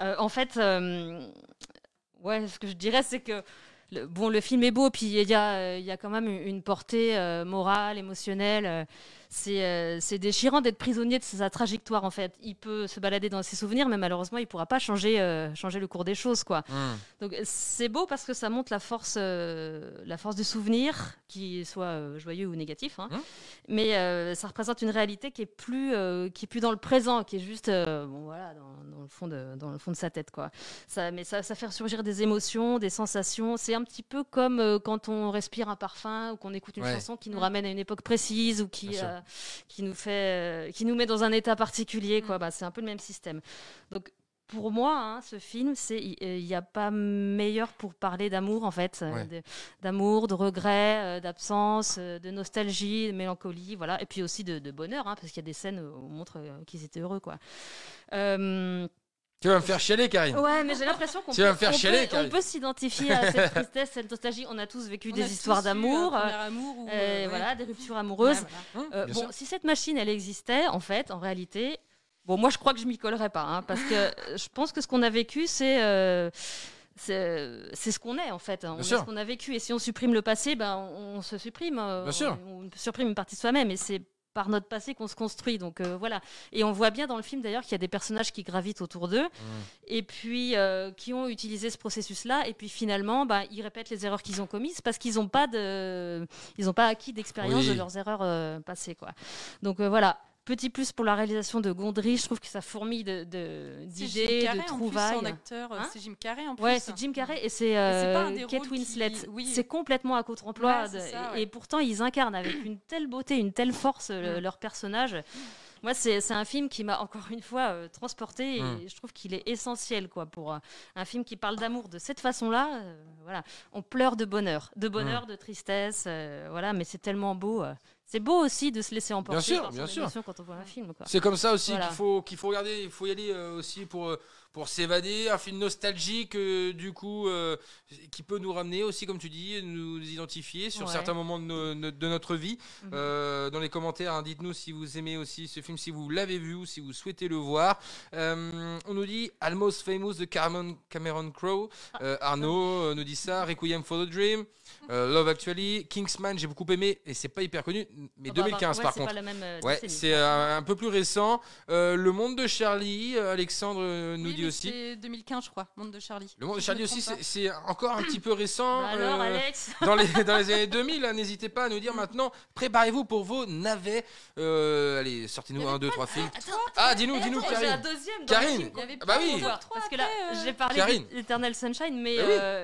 Euh, en fait, euh, ouais, ce que je dirais, c'est que Le, bon, le film est beau, puis il y a, y a quand même une portée euh, morale, émotionnelle. C'est, euh, c'est déchirant d'être prisonnier de sa trajectoire, en fait. Il peut se balader dans ses souvenirs, mais malheureusement, il ne pourra pas changer, euh, changer le cours des choses, quoi. Mmh. Donc, c'est beau parce que ça montre la force, euh, la force du souvenir, qu'il soit euh, joyeux ou négatif, hein. Mmh. Mais euh, ça représente une réalité qui n'est plus, euh, qui est plus dans le présent, qui est juste euh, bon, voilà, dans, dans, le fond de, dans le fond de sa tête, quoi. Ça, mais ça, ça fait ressurgir des émotions, des sensations. C'est un petit peu comme euh, quand on respire un parfum ou qu'on écoute une ouais. chanson qui nous ramène à une époque précise ou qui, euh, qui, nous, fait, euh, qui nous met dans un état particulier. Quoi. Bah, c'est un peu le même système. Donc, pour moi, hein, ce film, il n'y a pas meilleur pour parler d'amour, en fait. Ouais. De, d'amour, de regret, euh, d'absence, euh, de nostalgie, de mélancolie, voilà. Et puis aussi de, de bonheur, hein, parce qu'il y a des scènes où on montre euh, qu'ils étaient heureux. Quoi. Euh, Tu vas me faire chialer, Karine. Ouais, mais j'ai l'impression qu'on peut, me faire on chialer, peut, on peut s'identifier à cette tristesse, cette nostalgie. On a tous vécu on des histoires d'amour, euh, euh, amour ou, euh, ouais. voilà, des ruptures amoureuses. Ouais, voilà. euh, bon, sûr. Si cette machine, elle existait, en fait, en réalité, bon, moi, je crois que je m'y collerais pas, hein, parce que je pense que ce qu'on a vécu, c'est euh, c'est, c'est ce qu'on est, en fait. Hein. On est ce qu'on a vécu, et si on supprime le passé, ben, on, on se supprime. Euh, Bien on, sûr. On supprime une partie de soi-même, et c'est par notre passé qu'on se construit, donc euh, voilà. Et on voit bien dans le film d'ailleurs qu'il y a des personnages qui gravitent autour d'eux, mmh. et puis euh, qui ont utilisé ce processus-là, et puis finalement, bah, ils répètent les erreurs qu'ils ont commises parce qu'ils n'ont pas de, ils n'ont pas acquis d'expérience oui. de leurs erreurs euh, passées, quoi. Donc euh, voilà. Petit plus pour la réalisation de Gondry, je trouve que ça fourmille de, de, d'idées, Carrey, de trouvailles. En plus, acteur, hein c'est Jim Carrey en plus. Ouais, c'est Jim Carrey et c'est, euh, et c'est Kate Winslet. Qui... Oui. C'est complètement à contre-emploi. Ouais, c'est ça, ouais. Et pourtant, ils incarnent avec une telle beauté, une telle force le, leur personnage. Moi, c'est, c'est un film qui m'a encore une fois euh, transportée et mm. je trouve qu'il est essentiel quoi, pour euh, un film qui parle d'amour de cette façon-là. Euh, voilà. On pleure de bonheur, de bonheur, mm. de tristesse, euh, voilà, mais c'est tellement beau. Euh, C'est beau aussi de se laisser emporter bien sûr, par son bien émotion sûr. Quand on voit un film. Quoi. C'est comme ça aussi voilà. qu'il, faut, qu'il faut regarder, il faut y aller euh, aussi pour, pour s'évader. Un film nostalgique, euh, du coup, euh, qui peut nous ramener aussi, comme tu dis, nous identifier sur ouais. certains moments de, no, de notre vie. Mm-hmm. Euh, dans les commentaires, hein, dites-nous si vous aimez aussi ce film, si vous l'avez vu ou si vous souhaitez le voir. Euh, on nous dit « Almost Famous » de Cameron, Cameron Crowe. Euh, Arnaud euh, nous dit ça. « Requiem for the Dream euh, »,« Love Actually »,« Kingsman », j'ai beaucoup aimé et c'est pas hyper connu. Mais deux mille quinze, ouais, par c'est contre. Pas la même, euh, ouais, c'est euh, un peu plus récent. Euh, le Monde de Charlie, euh, Alexandre euh, nous oui, dit aussi. C'est deux mille quinze, je crois. Monde de Charlie. Le Monde de Charlie aussi, c'est, c'est encore un petit peu récent. Bah alors, euh, Alex dans les, dans les années deux mille, hein, n'hésitez pas à nous dire maintenant. Préparez-vous pour vos navets. Euh, allez, sortez-nous un, deux, trois films. Ah, dis-nous, dis-nous, Karine. J'ai un deuxième. Karine. Bah oui. Parce que là, j'ai parlé d'Eternal Sunshine, mais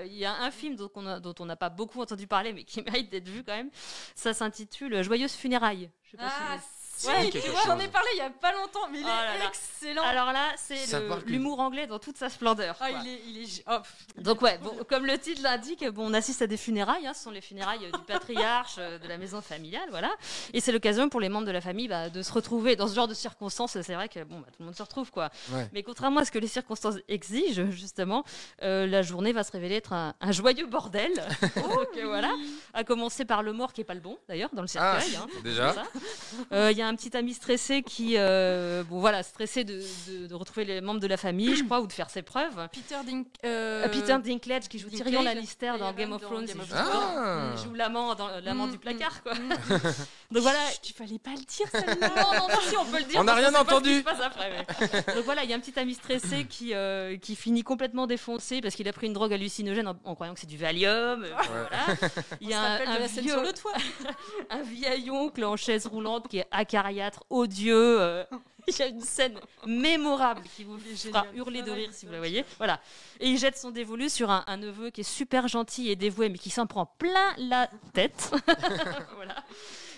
il y a un film dont on n'a pas beaucoup entendu parler, mais qui mérite d'être vu quand même. Ça s'intitule Joyeux funérailles. Je sais pas ah, si Ouais, tu vois, j'en ai parlé il y a pas longtemps, mais il oh est là excellent. Là. Alors là, c'est le, l'humour anglais dans toute sa splendeur. Ah, il est, il est... Oh. Donc ouais, bon, comme le titre l'indique, bon, on assiste à des funérailles. Hein, ce sont les funérailles du patriarche de la maison familiale, voilà. Et c'est l'occasion pour les membres de la famille bah, de se retrouver dans ce genre de circonstances. C'est vrai que bon, bah, tout le monde se retrouve, quoi. Ouais. Mais contrairement à ce que les circonstances exigent, justement, euh, la journée va se révéler être un, un joyeux bordel. Donc euh, voilà, à commencer par le mort qui est pas le bon, d'ailleurs, dans le cercueil. Ah, hein, déjà. Il euh, y a un petit ami stressé qui, euh, bon voilà, stressé de, de, de retrouver les membres de la famille, je crois, ou de faire ses preuves. Peter, Dink, euh... Peter Dinklage qui joue Dinklage, Tyrion Lannister dans Game of Thrones, Game of Thrones. Ah. Il joue l'amant dans l'amant mmh, du placard, quoi. Mmh. Donc voilà, tu fallait pas le dire. Celle-là. Non, non, non, si on peut le dire. On n'a rien entendu. Pas après, mais... Donc voilà, il y a un petit ami stressé qui euh, qui finit complètement défoncé parce qu'il a pris une drogue hallucinogène en, en croyant que c'est du Valium. Euh, ouais. Voilà. Il y a un, un, un vieux... sur le toit, un vieil oncle en chaise roulante qui est acariâtre, odieux. Euh, il y a une scène mémorable qui vous fera hurler de rire si vous la voyez. Voilà. Et il jette son dévolu sur un, un neveu qui est super gentil et dévoué, mais qui s'en prend plein la tête. Voilà.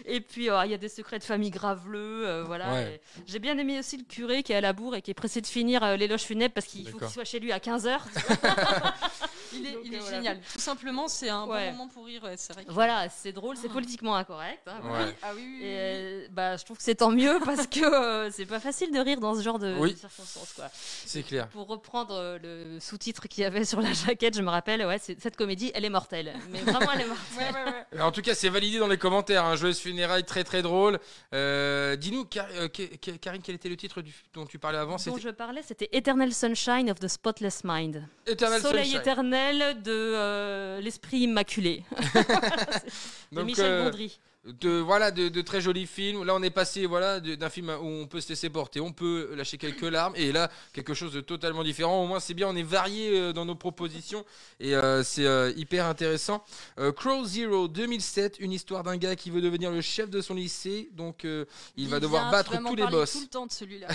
Et puis, il euh, y a des secrets de famille graveleux. Euh, voilà. Ouais. J'ai bien aimé aussi le curé qui est à la bourre et qui est pressé de finir euh, l'éloge funèbre parce qu'il D'accord. faut qu'il soit chez lui à quinze heures. Il est, Donc, il est voilà. génial. Tout simplement, c'est un ouais. bon moment pour rire. C'est vrai que... Voilà, c'est drôle, c'est politiquement incorrect. Hein, ouais. oui. Ah, oui, oui, oui. Et, euh, bah, je trouve que c'est tant mieux parce que euh, c'est pas facile de rire dans ce genre de, oui. de circonstances. Quoi. C'est clair. Pour reprendre euh, le sous-titre qu'il y avait sur la jaquette, je me rappelle, ouais, c'est, cette comédie, elle est mortelle. Mais vraiment, elle est mortelle. Ouais, ouais, ouais. En tout cas, c'est validé dans les commentaires. Hein. Joyeuse funérailles, très très drôle. Euh, dis-nous, Car- euh, Karine, quel était le titre du, dont tu parlais avant ? Dont je parlais, c'était Eternal Sunshine of the Spotless Mind. Eternal Soleil Sunshine. Éternel. De euh, l'esprit immaculé. De donc, Michel euh, Gondry. De, voilà, de, de très jolis films. Là, on est passé voilà, de, d'un film où on peut se laisser porter, on peut lâcher quelques larmes. Et là, quelque chose de totalement différent. Au moins, c'est bien, on est varié euh, dans nos propositions. Et euh, c'est euh, hyper intéressant. Euh, Crow Zero deux mille sept, une histoire d'un gars qui veut devenir le chef de son lycée. Donc, euh, il, il va devoir vient, battre tous les boss. Tout le temps de celui-là.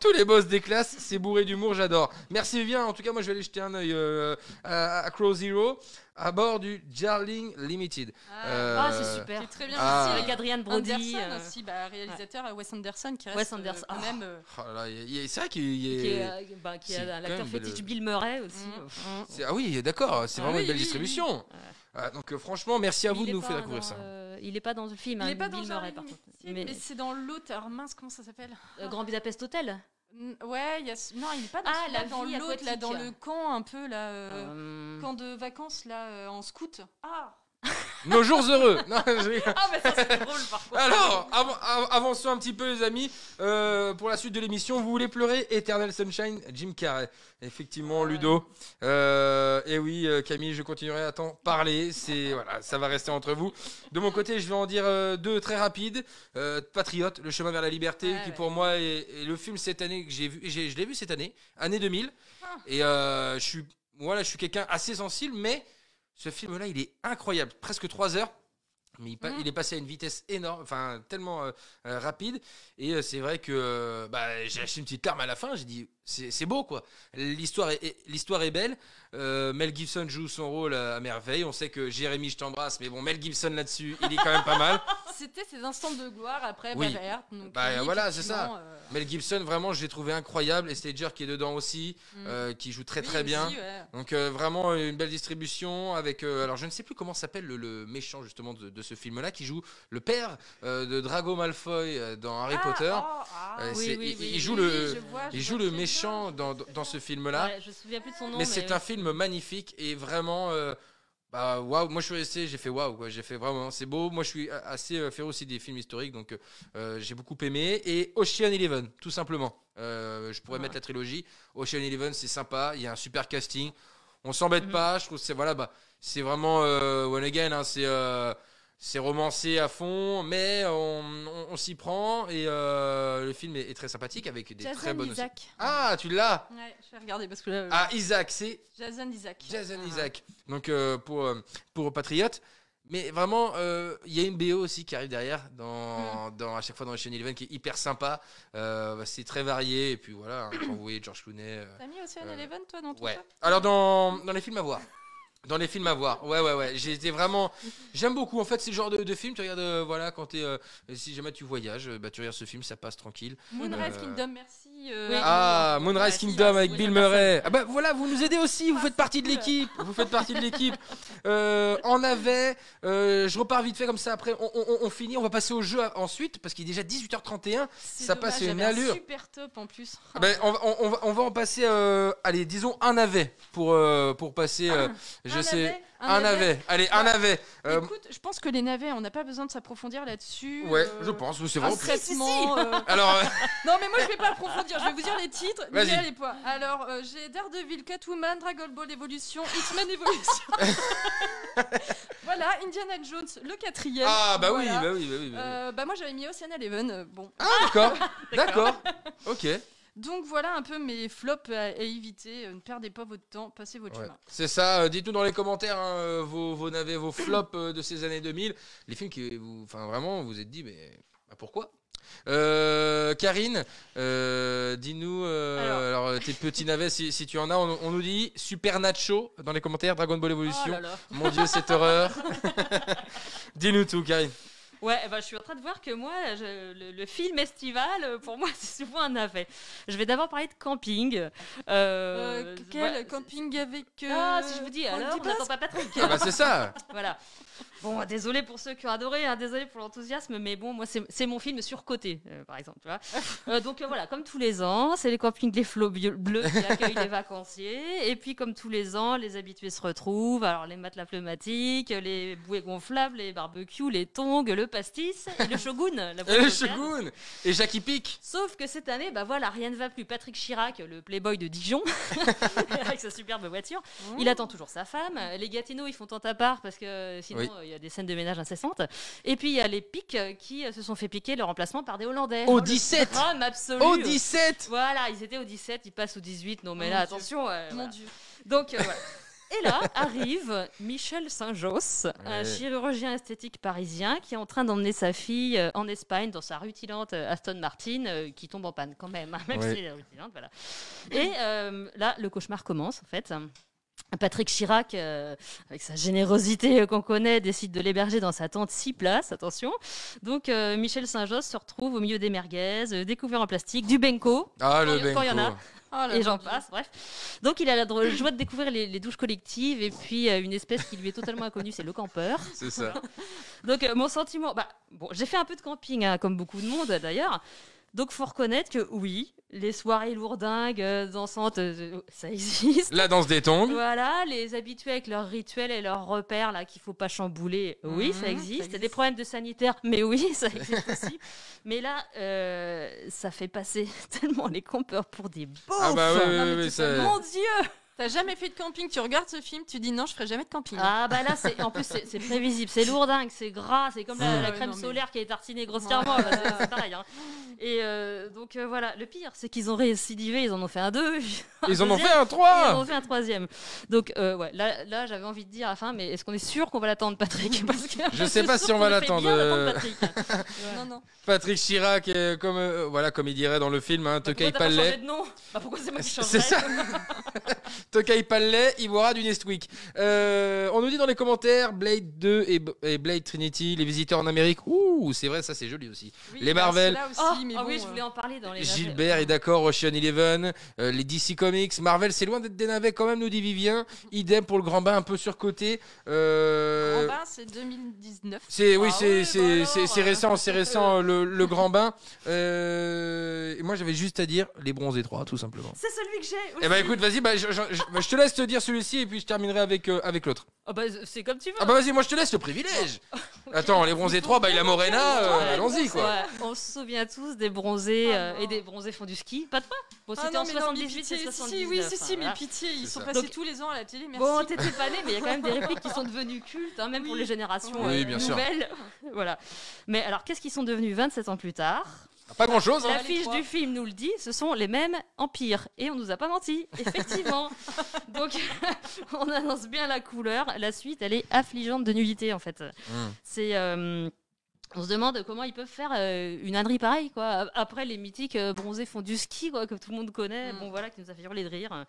Tous les boss des classes. C'est bourré d'humour, j'adore. Merci, Vivien. En tout cas, moi, je vais aller jeter un œil euh, à, à Crow Zero. À bord du Darling Limited. Ah, euh, ah c'est super. C'est très bien. Ah, aussi, avec Adrian Brody. Anderson euh... aussi, bah, réalisateur ouais. à Wes Anderson qui reste Wes Anderson. Euh, quand même... Euh... Oh là, y a, y a, c'est vrai qu'il y a... Qui est, bah, qui a l'acteur fétiche le... Bill Murray aussi. Mmh. Mmh. C'est, ah oui, d'accord. C'est ah, vraiment oui, une belle oui, distribution. Oui, oui. Ah, donc euh, franchement, merci à vous de nous faire découvrir ça. Euh, il n'est pas dans le film. Il n'est hein, pas Bill dans le Murray, Murray, par contre. Mais, mais c'est dans l'autre. Alors mince, comment ça s'appelle euh, Grand Budapest Hotel. Ouais, y a... non, il n'est pas dans, ah, là, dans l'autre, aquatique. Là, dans le camp un peu, là, euh, um... camp de vacances, là, euh, en scout. Ah Nos jours heureux. Non, je... Ah, mais ça, c'est drôle, par contre. Alors, av- avançons un petit peu, les amis. Euh, pour la suite de l'émission, vous voulez pleurer Eternal Sunshine, Jim Carrey. Effectivement, ouais. Ludo. Euh, et oui, Camille, je continuerai à t'en parler. C'est, voilà, ça va rester entre vous. De mon côté, je vais en dire euh, deux très rapides. Euh, Patriote, Le chemin vers la liberté, ouais, qui ouais. pour moi est, est le film cette année que j'ai vu. J'ai, je l'ai vu cette année, année deux mille. Ah. Et euh, je suis, voilà, je suis quelqu'un assez sensible, mais. Ce film-là, il est incroyable, presque trois heures, mais il, pa- mmh. il est passé à une vitesse énorme, enfin tellement euh, euh, rapide. Et euh, c'est vrai que euh, bah, j'ai lâché une petite larme à la fin. J'ai dit, c'est, c'est beau quoi. L'histoire est, est, l'histoire est belle. Euh, Mel Gibson joue son rôle à, à merveille. On sait que Jérémy, je t'embrasse, mais bon, Mel Gibson là-dessus, il est quand même pas mal. C'était ses instants de gloire après oui. Braveheart. Donc bah, lui, voilà, c'est ça. Euh... Mel Gibson, vraiment, je l'ai trouvé incroyable. Et Stager qui est dedans aussi, mm. euh, qui joue très oui, très aussi, bien. Ouais. Donc euh, vraiment une belle distribution avec. Euh, alors je ne sais plus comment s'appelle le, le méchant justement de, de ce film-là qui joue le père euh, de Drago Malfoy dans Harry ah, Potter. Oh, ah, euh, oui, oui, il, oui, il joue oui, le, vois, il joue le méchant dans, dans ce film-là. Ouais, je me souviens plus de son nom. Mais, mais c'est ouais. un film magnifique et vraiment. Euh, Bah waouh, moi je suis resté, j'ai fait waouh quoi, j'ai fait vraiment c'est beau. Moi je suis assez euh, féru aussi des films historiques donc euh, j'ai beaucoup aimé et Ocean Eleven tout simplement. Euh, je pourrais ouais. mettre la trilogie. Ocean Eleven c'est sympa, il y a un super casting, on s'embête mm-hmm. pas, je trouve que c'est voilà bah c'est vraiment euh, One Again hein, c'est euh, c'est romancé à fond, mais on, on, on s'y prend et euh, le film est, est très sympathique avec des Jason très bonnes. Isaac. Aussi. Ah, tu l'as. Ouais, je vais regarder parce que là. Euh... Ah, Isaac, c'est. Jason Isaac. Jason ah. Isaac. Donc euh, pour pour Patriote, mais vraiment, il euh, y a une B O aussi qui arrive derrière dans mm. dans à chaque fois dans Ocean Eleven qui est hyper sympa. Euh, c'est très varié et puis voilà. Hein, quand vous voyez George Clooney. Euh, T'as mis Ocean euh, Eleven toi dans tout ouais. ça. Alors dans dans les films à voir. Dans les films à voir, ouais, ouais, ouais. J'ai été vraiment. J'aime beaucoup. En fait, c'est le genre de, de film. Tu regardes, euh, voilà, quand t'es. Euh, si jamais tu voyages, euh, bah, tu regardes ce film, ça passe tranquille. Moonrise euh... Kingdom, merci. Euh... Oui. Ah, Moonrise Kingdom avec Bill Murray. Ah, bah voilà, vous nous aidez aussi. Vous faites partie de l'équipe. Vous faites partie de l'équipe. Euh, on avait. Euh, je repars vite fait comme ça. Après, on, on, on finit. On va passer au jeu ensuite parce qu'il est déjà dix-huit heures trente et un. C'est ça dommage, passe une allure. Super top en plus. Bah, on, on, on va en passer. Euh, allez, disons un navet pour, euh, pour passer. Euh, ah. Je un sais, navet, un, un navet. navet. Allez, ouais. un navet. Euh... Écoute, je pense que les navets, on n'a pas besoin de s'approfondir là-dessus. Ouais, euh... je pense, c'est vrai. Si, si, si. Euh... Alors, euh... non, mais moi, je vais pas approfondir. Je vais vous dire les titres. Vas-y. N'y allez pas. Alors, euh, j'ai Daredevil, Catwoman, Dragon Ball Evolution, X-Men Evolution. Voilà, Indiana Jones, le quatrième. Ah bah voilà. oui, bah oui, bah oui. Bah, oui. Euh, bah moi, j'avais mis Ocean Eleven. Bon. Ah d'accord, d'accord. Ok. Donc voilà un peu mes flops à, à éviter. Ne perdez pas votre temps, passez votre ouais. chemin. C'est ça, euh, dites-nous dans les commentaires hein, vos, vos navets, vos flops euh, de ces années deux mille. Les films qui vous, enfin vraiment, vous êtes dit, mais bah, pourquoi euh, Karine, euh, dis-nous euh, alors. alors tes petits navets si, si tu en as. On, on nous dit Super Nacho dans les commentaires, Dragon Ball Evolution. Oh là là. Mon Dieu, cette horreur. Dis-nous tout, Karine. Ouais, eh ben, je suis en train de voir que moi, je, le, le film estival, pour moi, c'est souvent un navet. Je vais d'abord parler de camping. Euh, euh, quel voilà, camping c'est... avec... Euh... Ah, si je vous dis, on alors, on n'attend pas Patrick. Ah bah c'est ça. Voilà. Bon, désolé pour ceux qui ont adoré, hein, désolé pour l'enthousiasme, mais bon, moi, c'est, c'est mon film surcoté, euh, par exemple. Tu vois euh, donc euh, voilà, comme tous les ans, c'est les campings des flots bleus qui accueillent les vacanciers. Et puis, comme tous les ans, les habitués se retrouvent. Alors, les matelas pneumatiques, les bouées gonflables, les barbecues, les tongs, le pastis et le shogun. La et le shogun et Jackie Pic. Sauf que cette année, bah voilà, rien ne va plus. Patrick Chirac, le playboy de Dijon, avec sa superbe voiture, mmh. il attend toujours sa femme. Les Gatineaux, ils font tant à part parce que sinon, il oui. y a des scènes de ménage incessantes. Et puis, il y a les Pics qui se sont fait piquer leur emplacement par des Hollandais. Au oh, dix-sept absolu. Au dix-sept. Voilà, ils étaient au dix-sept, ils passent au dix-huit. Non, mais oh, là, attention. Euh, mon voilà. Dieu. Donc, euh, voilà. Et là arrive Michel Saint-Josse, ouais. un chirurgien esthétique parisien qui est en train d'emmener sa fille en Espagne dans sa rutilante Aston Martin qui tombe en panne quand même, hein, même ouais. si elle est rutilante. Voilà. Et euh, là, le cauchemar commence en fait. Patrick Chirac, euh, avec sa générosité euh, qu'on connaît, décide de l'héberger dans sa tente six places, attention. Donc euh, Michel Saint-Josse se retrouve au milieu des merguez, euh, découvert en plastique, du benko. Ah le benko. Quand il y en a. Oh et j'en passe, bref. Donc il a la drôle, joie de découvrir les, les douches collectives et puis euh, une espèce qui lui est totalement inconnue, c'est le campeur. C'est ça. Donc euh, mon sentiment, bah bon, j'ai fait un peu de camping hein, comme beaucoup de monde d'ailleurs. Donc faut reconnaître que oui, les soirées lourdingues, euh, dansantes, euh, ça existe. La danse des tongs. Voilà, les habitués avec leurs rituels et leurs repères là qu'il faut pas chambouler, oui, mmh, ça existe. Ça existe. Des problèmes de sanitaire, mais oui, ça existe aussi. Mais là, euh, ça fait passer tellement les campeurs pour des beaufs. Ah bah oui, non, oui, oui, oui ça... Mon Dieu. T'as jamais fait de camping, tu regardes ce film, tu dis non, je ferai jamais de camping. Ah bah là, c'est, en plus, c'est, c'est prévisible, c'est lourdingue, c'est gras, c'est comme la, ouais, la crème non, solaire mais... qui est tartinée grossièrement, ouais. bah, c'est, c'est pareil. Hein. Et euh, donc euh, voilà, le pire, c'est qu'ils ont récidivé, ils en ont fait un deux. Ils en ont fait un trois. Ils en ont fait un troisième. Donc euh, ouais, là, là, j'avais envie de dire à la fin, mais est-ce qu'on est sûr qu'on va l'attendre, Patrick ? Parce que je sais pas si on va l'attendre. Euh... Patrick. ouais. non, non. Patrick Chirac, euh, comme euh, voilà, comme il dirait dans le film, hein, bah, Tokay Palais. Bah, pourquoi c'est moi qui changerais ? C'est ça. Tokai Palais, il boira du Next Week. Euh, on nous dit dans les commentaires Blade deux et, B- et Blade Trinity, les visiteurs en Amérique. Ouh, c'est vrai, ça c'est joli aussi. Oui, les Marvel. Bah, aussi, oh, mais bon, oh oui, je voulais en parler dans les. Gilbert navets. Est d'accord, Ocean Eleven, euh, les D C Comics. Marvel, c'est loin d'être des navets quand même, nous dit Vivien. Idem pour le Grand Bain, un peu surcoté. Euh... Le Grand Bain, c'est deux mille dix-neuf. C'est, oui, ah, c'est, oui, c'est, bah alors, c'est, c'est récent, c'est récent, le, le Grand Bain. Euh... Et moi, j'avais juste à dire les Bronzés trois, tout simplement. C'est celui que j'ai aussi. Eh bah écoute, vas-y, bah, je, je, je, je te laisse te dire celui-ci et puis je terminerai avec, euh, avec l'autre. Ah oh bah c'est comme tu veux. Ah bah vas-y, moi je te laisse le privilège. Okay. Attends, les bronzés trois, bah il a Morena, euh, allons-y quoi. Ouais, on se souvient tous des bronzés euh, ah et des bronzés font du ski, pas de quoi. Bon, c'était ah non, en soixante-dix-huit, c'est soixante-dix-neuf. Si, oui, si, si, mais pitié, ils sont passés tous les ans à la télé, merci. Bon, t'étais pas né, mais il y a quand même des répliques qui sont devenues cultes, hein, même oui. pour les générations oui, euh, nouvelles. Voilà. Mais alors, qu'est-ce qu'ils sont devenus vingt-sept ans plus tard ? Pas grand chose. La hein, fiche du film nous le dit, ce sont les mêmes empires. Et on nous a pas menti, effectivement. Donc, on annonce bien la couleur. La suite, elle est affligeante de nullité, en fait. Mmh. C'est... Euh... On se demande comment ils peuvent faire euh, une ânerie pareille, quoi. Après les mythiques euh, bronzés font du ski, quoi, que tout le monde connaît. Mmh. Bon, voilà, qui nous a fait hurler de rire.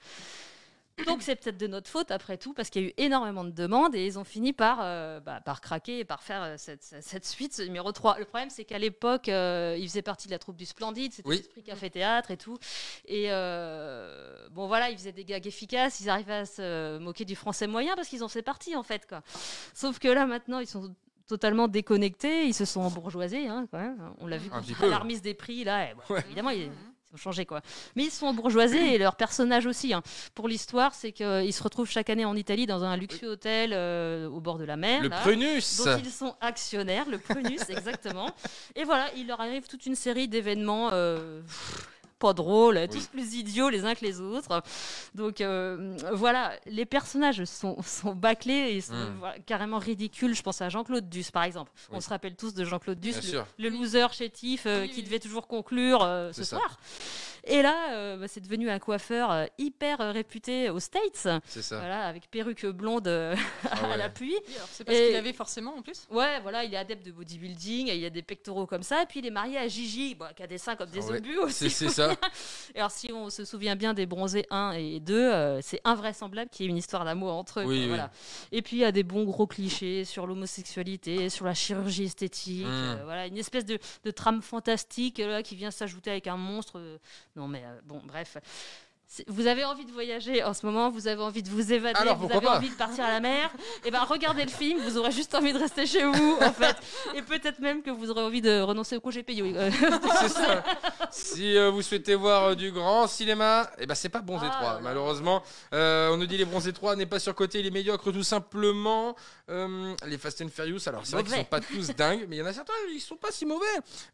Donc c'est peut-être de notre faute après tout, parce qu'il y a eu énormément de demandes et ils ont fini par, euh, bah, par craquer et par faire euh, cette, cette suite, ce numéro trois. Le problème, c'est qu'à l'époque, euh, ils faisaient partie de la troupe du Splendide, c'était oui. l'esprit café-théâtre et tout. Et euh, bon voilà, ils faisaient des gags efficaces, ils arrivaient à se moquer du français moyen parce qu'ils en faisaient partie en fait. Quoi. Sauf que là maintenant, ils sont totalement déconnectés, ils se sont embourgeoisés, hein, quand même. On l'a vu à la remise des prix, là, et, bah, ouais. évidemment, ils... changer quoi. Mais ils sont embourgeoisés et leurs personnages aussi. Hein. Pour l'histoire, c'est qu'ils se retrouvent chaque année en Italie dans un luxueux hôtel euh, au bord de la mer. Le là, Prunus dont ils sont actionnaires, le Prunus, exactement. Et voilà, il leur arrive toute une série d'événements euh, pas drôles, oui. tous plus idiots les uns que les autres. Donc euh, voilà, les personnages sont, sont bâclés et ils sont mmh. voilà, carrément ridicules. Je pense à Jean-Claude Duss, par exemple. Oui. On se rappelle tous de Jean-Claude Duss, le, le loser chétif euh, qui devait toujours conclure euh, ce ça. soir. Et là, euh, bah, c'est devenu un coiffeur euh, hyper réputé aux States. C'est ça. Voilà, avec perruque blonde euh, ah ouais. à l'appui. Oui, c'est pas et... ce qu'il avait forcément en plus. Ouais, voilà, il est adepte de bodybuilding, il a des pectoraux comme ça. Et puis il est marié à Gigi, bah, qui a des seins comme des obus ouais. aussi. C'est, c'est ça. Et alors, si on se souvient bien des Bronzés un et deux, euh, c'est invraisemblable qu'il y ait une histoire d'amour entre eux. Oui, oui. Voilà. Et puis il y a des bons gros clichés sur l'homosexualité, sur la chirurgie esthétique. Mmh. Euh, voilà, une espèce de, de trame fantastique là, qui vient s'ajouter avec un monstre. Euh, Non, mais euh, bon, bref. C'est, vous avez envie de voyager en ce moment, vous avez envie de vous évader, alors, vous avez pas. envie de partir à la mer, et ben regardez le film, vous aurez juste envie de rester chez vous, en fait. Et peut-être même que vous aurez envie de renoncer au congé payé. C'est ça. Si euh, vous souhaitez voir euh, du grand cinéma, et ben c'est pas Bronzés ah, trois, ouais. malheureusement. Euh, on nous dit les Bronzés trois n'est pas surcoté, il est médiocre tout simplement. Euh, les Fast and Furious, alors c'est mauvais. Vrai qu'ils sont pas tous dingues, mais il y en a certains, ils sont pas si mauvais.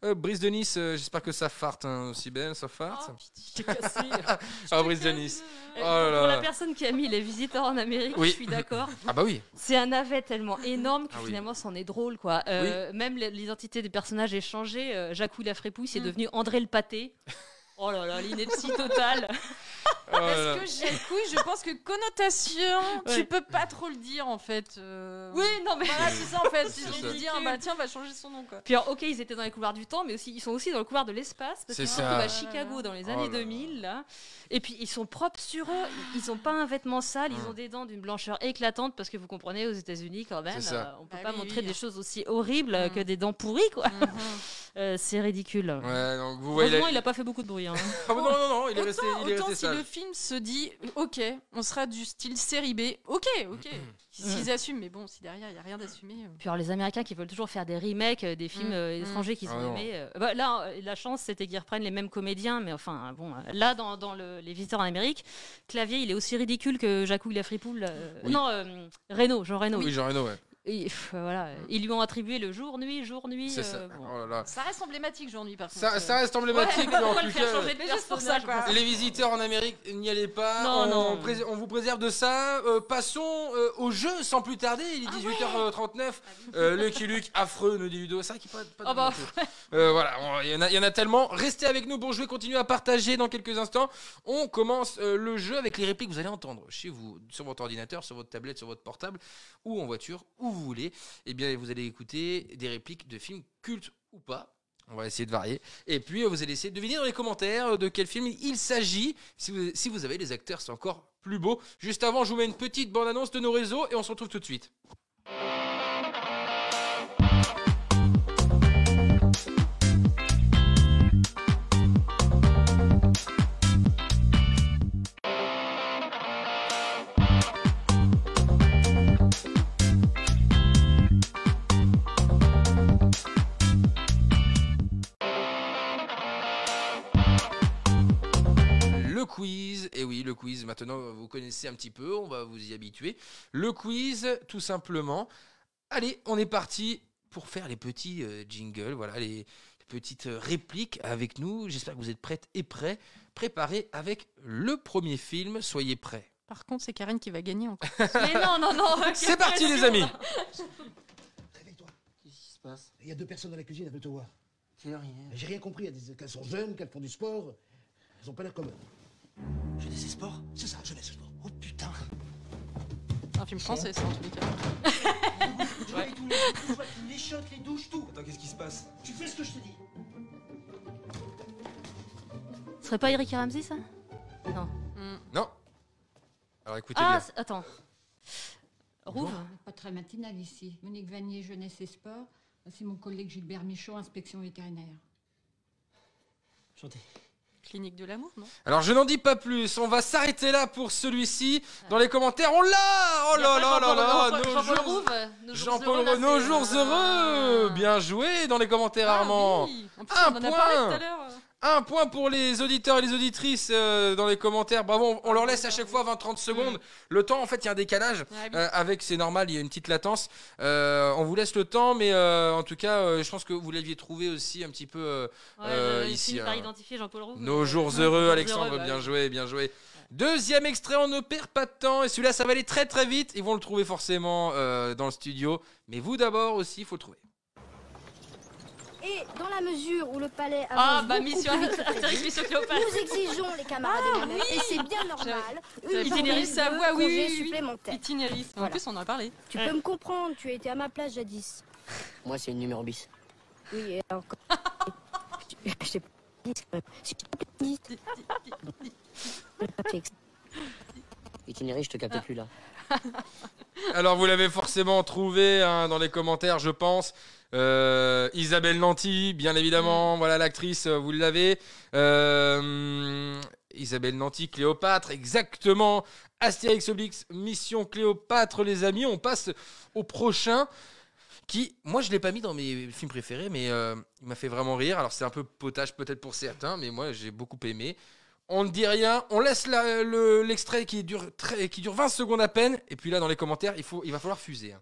Euh, Brice de Nice, euh, j'espère que ça farte, hein, Sibel, ça farte. Oh, cassé. Ah, Brice de Nice. Euh, oh là là. Pour la personne qui a mis Les Visiteurs en Amérique, oui. je suis d'accord. Ah bah oui. C'est un navet tellement énorme que ah finalement, oui. c'en est drôle, quoi. Euh, oui. Même l'identité des personnages est changée. Euh, Jacouille la Frépouille, c'est mm. devenu André le Pâté. Oh là là, l'ineptie totale. Oh là là. Parce que j'ai le couille, je pense que connotation, ouais. tu peux pas trop le dire en fait. Euh... Oui, non mais voilà, c'est ça en fait. Ils ont dit dire, ah, bah tiens, va changer son nom quoi. Puis alors, ok, ils étaient dans les couloirs du temps, mais aussi ils sont aussi dans le couloir de l'espace. Parce c'est qu'ils se trouvent à Chicago dans les oh années là. deux mille là. Et puis ils sont propres sur eux. Ils ont pas un vêtement sale, ils ont des dents d'une blancheur éclatante parce que vous comprenez, aux États-Unis quand même, euh, on peut ah, pas oui, montrer oui. des choses aussi horribles mmh. que des dents pourries quoi. Mmh. Euh, c'est ridicule. Ouais, donc vous voyez. Heureusement, il a pas fait beaucoup de bruit. Hein. Ah, non, non, non, il autant, est resté, il est resté si sale. Le film se dit, ok, on sera du style série B, ok, ok. S'ils assument, mais bon, si derrière, il n'y a rien d'assumer. Euh. Puis alors, les Américains qui veulent toujours faire des remakes des films mmh. euh, étrangers mmh. qu'ils ont ah, aimés. Euh, bah, là, la chance, c'était qu'ils reprennent les mêmes comédiens, mais enfin, bon, là, dans, dans le, Les Visiteurs en Amérique, Clavier, il est aussi ridicule que Jacouille la Fripoule. Euh, oui. Non, euh, Reno, Jean Reno. Oui, oui. Jean Reno, ouais. Et, pff, voilà. Ils lui ont attribué le jour-nuit, jour-nuit. Ça. Euh, bon. oh là là. Ça reste emblématique, jour-nuit, par contre. Ça, ça reste emblématique, ouais, mais en tout cas. Juste pour ça, quoi. Les Visiteurs en Amérique, n'y allez pas. Non, on, non. On, pré- on vous préserve de ça. Euh, passons euh, au jeu sans plus tarder. Il est dix-huit heures trente-neuf. Euh, Lucky Luke, affreux, nous dit Ludo. C'est vrai qu'il n'y a pas de. Oh bah. euh, voilà, il y, y en a tellement. Restez avec nous pour jouer. Continuez à partager dans quelques instants. On commence euh, le jeu avec les répliques que vous allez entendre chez vous, sur votre ordinateur, sur votre tablette, sur votre portable ou en voiture. Ou vous voulez, eh bien vous allez écouter des répliques de films cultes ou pas. On va essayer de varier. Et puis vous allez essayer de deviner dans les commentaires de quel film il s'agit. Si vous, si vous avez les acteurs, c'est encore plus beau. Juste avant, je vous mets une petite bande-annonce de nos réseaux et on se retrouve tout de suite. Quiz, et oui, le quiz, maintenant vous connaissez un petit peu, on va vous y habituer. Le quiz, tout simplement. Allez, on est parti pour faire les petits euh, jingles, voilà, les, les petites euh, répliques avec nous. J'espère que vous êtes prêtes et prêts, préparés avec le premier film. Soyez prêts. Par contre, c'est Karine qui va gagner encore. Mais non, non, non. C'est parti, les amis. Réveille-toi. Qu'est-ce qui se passe ? Il y a deux personnes dans la cuisine, elles veulent te voir. C'est rien. J'ai rien compris. Elles sont jeunes, qu'elles font du sport. Elles n'ont pas l'air comme eux. Jeunesse et sport ? C'est ça, jeunesse et sport. Oh putain ! Un film français, ça, en tous les cas. Tu vois, tous les coups, tu les chocs, les douches, tout. Attends, qu'est-ce qui se passe ? Tu fais ce que je te dis. Ce serait pas Eric Ramsey, ça ? Non. Mm. Non. Alors écoutez ah, bien. C'est... Attends. Rouvre. Pas très matinal ici. Monique Vanier, jeunesse et sport. C'est mon collègue Gilbert Michaud, inspection vétérinaire. Chantez. Clinique de l'amour, non ? Alors, je n'en dis pas plus. On va s'arrêter là pour celui-ci. Dans les commentaires, on l'a ! Oh là là là là ! Nos jours heureux ! Bien joué dans les commentaires, ah, Armand. Oui. En plus, un on en point. A parlé tout à l'heure. Un point pour les auditeurs et les auditrices euh, dans les commentaires. Bravo, on, on leur laisse à chaque fois vingt trente secondes. Mmh. Le temps, en fait, il y a un décalage. Euh, avec, c'est normal, il y a une petite latence. Euh, on vous laisse le temps, mais euh, en tout cas, euh, je pense que vous l'aviez trouvé aussi un petit peu euh, ouais, euh, je, ici. Hein. Identifié Jean-Paul Roux, Nos jours euh, heureux, Alexandre, heureux, bien ouais. joué, bien joué. Deuxième extrait, on ne perd pas de temps. Et celui-là, ça va aller très très vite. Ils vont le trouver forcément euh, dans le studio. Mais vous d'abord aussi, il faut le trouver. Et dans la mesure où le palais avance ah, bah, beaucoup mission, plus vite que nous exigeons les camarades ah, oui. et c'est bien normal, une itinéris à voix, oui, oui, oui. supplémentaire. Itinéris, en voilà. plus on en a parlé. Tu ouais. peux me comprendre, tu as été à ma place jadis. Moi c'est une numéro bis. Oui, et encore... Je t'ai pas dit, c'est pas dit. Itinéris, je te capte ah. plus là. Alors vous l'avez forcément trouvé hein, dans les commentaires, je pense. Euh, Isabelle Nanty, bien évidemment, mmh. voilà l'actrice, vous l'avez. Euh, Isabelle Nanty, Cléopâtre, exactement. Astérix Oblix, Mission Cléopâtre, les amis. On passe au prochain qui, moi je ne l'ai pas mis dans mes films préférés, mais euh, il m'a fait vraiment rire. Alors c'est un peu potage peut-être pour certains, mais moi j'ai beaucoup aimé. On ne dit rien, on laisse la, le, l'extrait qui dure, très, qui dure vingt secondes à peine, et puis là dans les commentaires, il, faut, il va falloir fuser. Hein.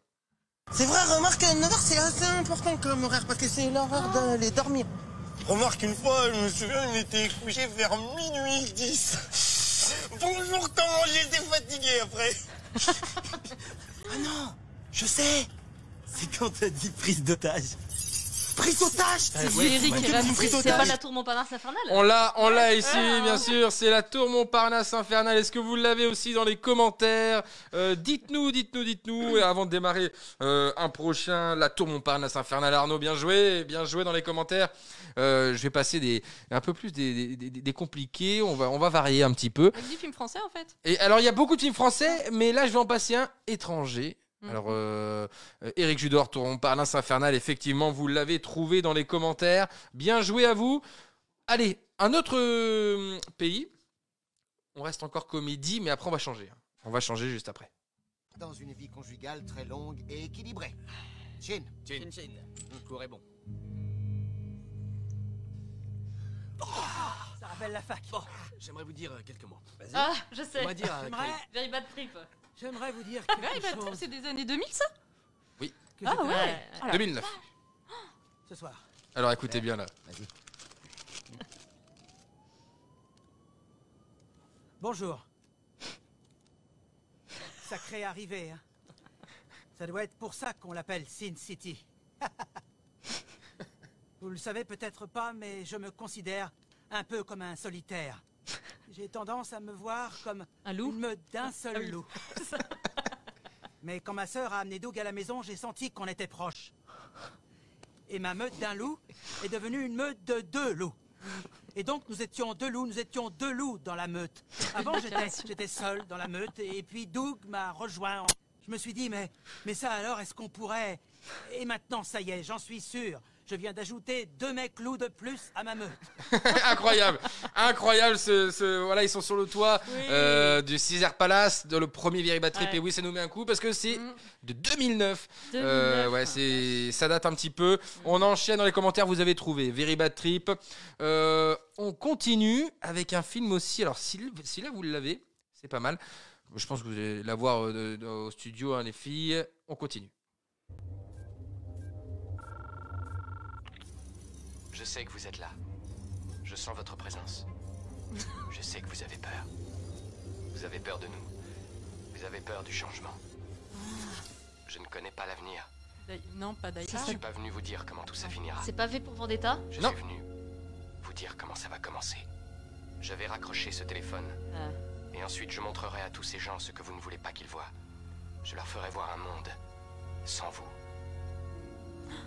C'est vrai, remarque, neuf heures c'est assez important comme horaire, parce que c'est l'horaire d'aller dormir. Remarque, une fois, je me souviens, on était couché vers minuit dix. Bonjour, comment j'étais fatigué après. Ah non, je sais. C'est quand t'as dit prise d'otage. Prise d'otage. C'est Eric qui est prise d'otage. C'est pas la tour Montparnasse infernale. On l'a, on l'a ici, ah. bien sûr. C'est la tour Montparnasse infernale. Est-ce que vous l'avez aussi dans les commentaires ? euh, Dites-nous, dites-nous, dites-nous. Et avant de démarrer euh, un prochain, la tour Montparnasse infernale. Arnaud, bien joué, bien joué dans les commentaires. Euh, je vais passer des un peu plus des, des, des, des compliqués. On va, on va varier un petit peu. Avec des films français en fait. Et alors il y a beaucoup de films français, mais là je vais en passer un étranger. Alors, euh, Eric Judor, on parle d'un infernal, effectivement, vous l'avez trouvé dans les commentaires. Bien joué à vous. Allez, un autre euh, pays. On reste encore comédie, mais après, on va changer. On va changer juste après. Dans une vie conjugale très longue et équilibrée. Chin. Chin. Chin. Chin. Le cours est bon. Oh, ça rappelle la fac. Bon, j'aimerais vous dire quelques mots. Vas-y. Ah, je sais. On va dire... J'aimerais... Very bad trip. J'aimerais vous dire quelque ouais, chose... Bah, c'est des années deux mille, ça ? Oui. Que ah ouais à... deux mille neuf. Ce soir. Alors écoutez ouais. bien, là. Vas-y. Bonjour. Sacrée arrivée, hein. Ça doit être pour ça qu'on l'appelle Sin City. Vous le savez peut-être pas, mais je me considère un peu comme un solitaire. J'ai tendance à me voir comme un loup. Une meute d'un seul loup. Mais quand ma sœur a amené Doug à la maison, j'ai senti qu'on était proches. Et ma meute d'un loup est devenue une meute de deux loups. Et donc nous étions deux loups, nous étions deux loups dans la meute. Avant j'étais, j'étais seul dans la meute et puis Doug m'a rejoint. En... Je me suis dit mais, mais ça alors est-ce qu'on pourrait... Et maintenant ça y est, j'en suis sûr. Je viens d'ajouter deux mecs loups de plus à ma meute. Incroyable, incroyable. Ce, ce, voilà, ils sont sur le toit oui. euh, du César Palace, dans le premier Viribat Trip. Ouais. Et oui, ça nous met un coup parce que c'est mmh. de deux mille neuf. deux mille neuf euh, ouais, hein. c'est, ça date un petit peu. Mmh. On enchaîne dans les commentaires. Vous avez trouvé Viribat Trip. Euh, on continue avec un film aussi. Alors, si, si là vous l'avez, c'est pas mal. Je pense que vous allez l'avoir euh, au studio, hein, les filles. On continue. Je sais que vous êtes là. Je sens votre présence. Je sais que vous avez peur. Vous avez peur de nous. Vous avez peur du changement. Je ne connais pas l'avenir. Non, pas d'ailleurs. Je ne suis pas venu vous dire comment tout ça finira. C'est pas fait pour Vendetta ? Je non. suis venu vous dire comment ça va commencer. Je vais raccrocher ce téléphone. Ah. Et ensuite, je montrerai à tous ces gens ce que vous ne voulez pas qu'ils voient. Je leur ferai voir un monde sans vous.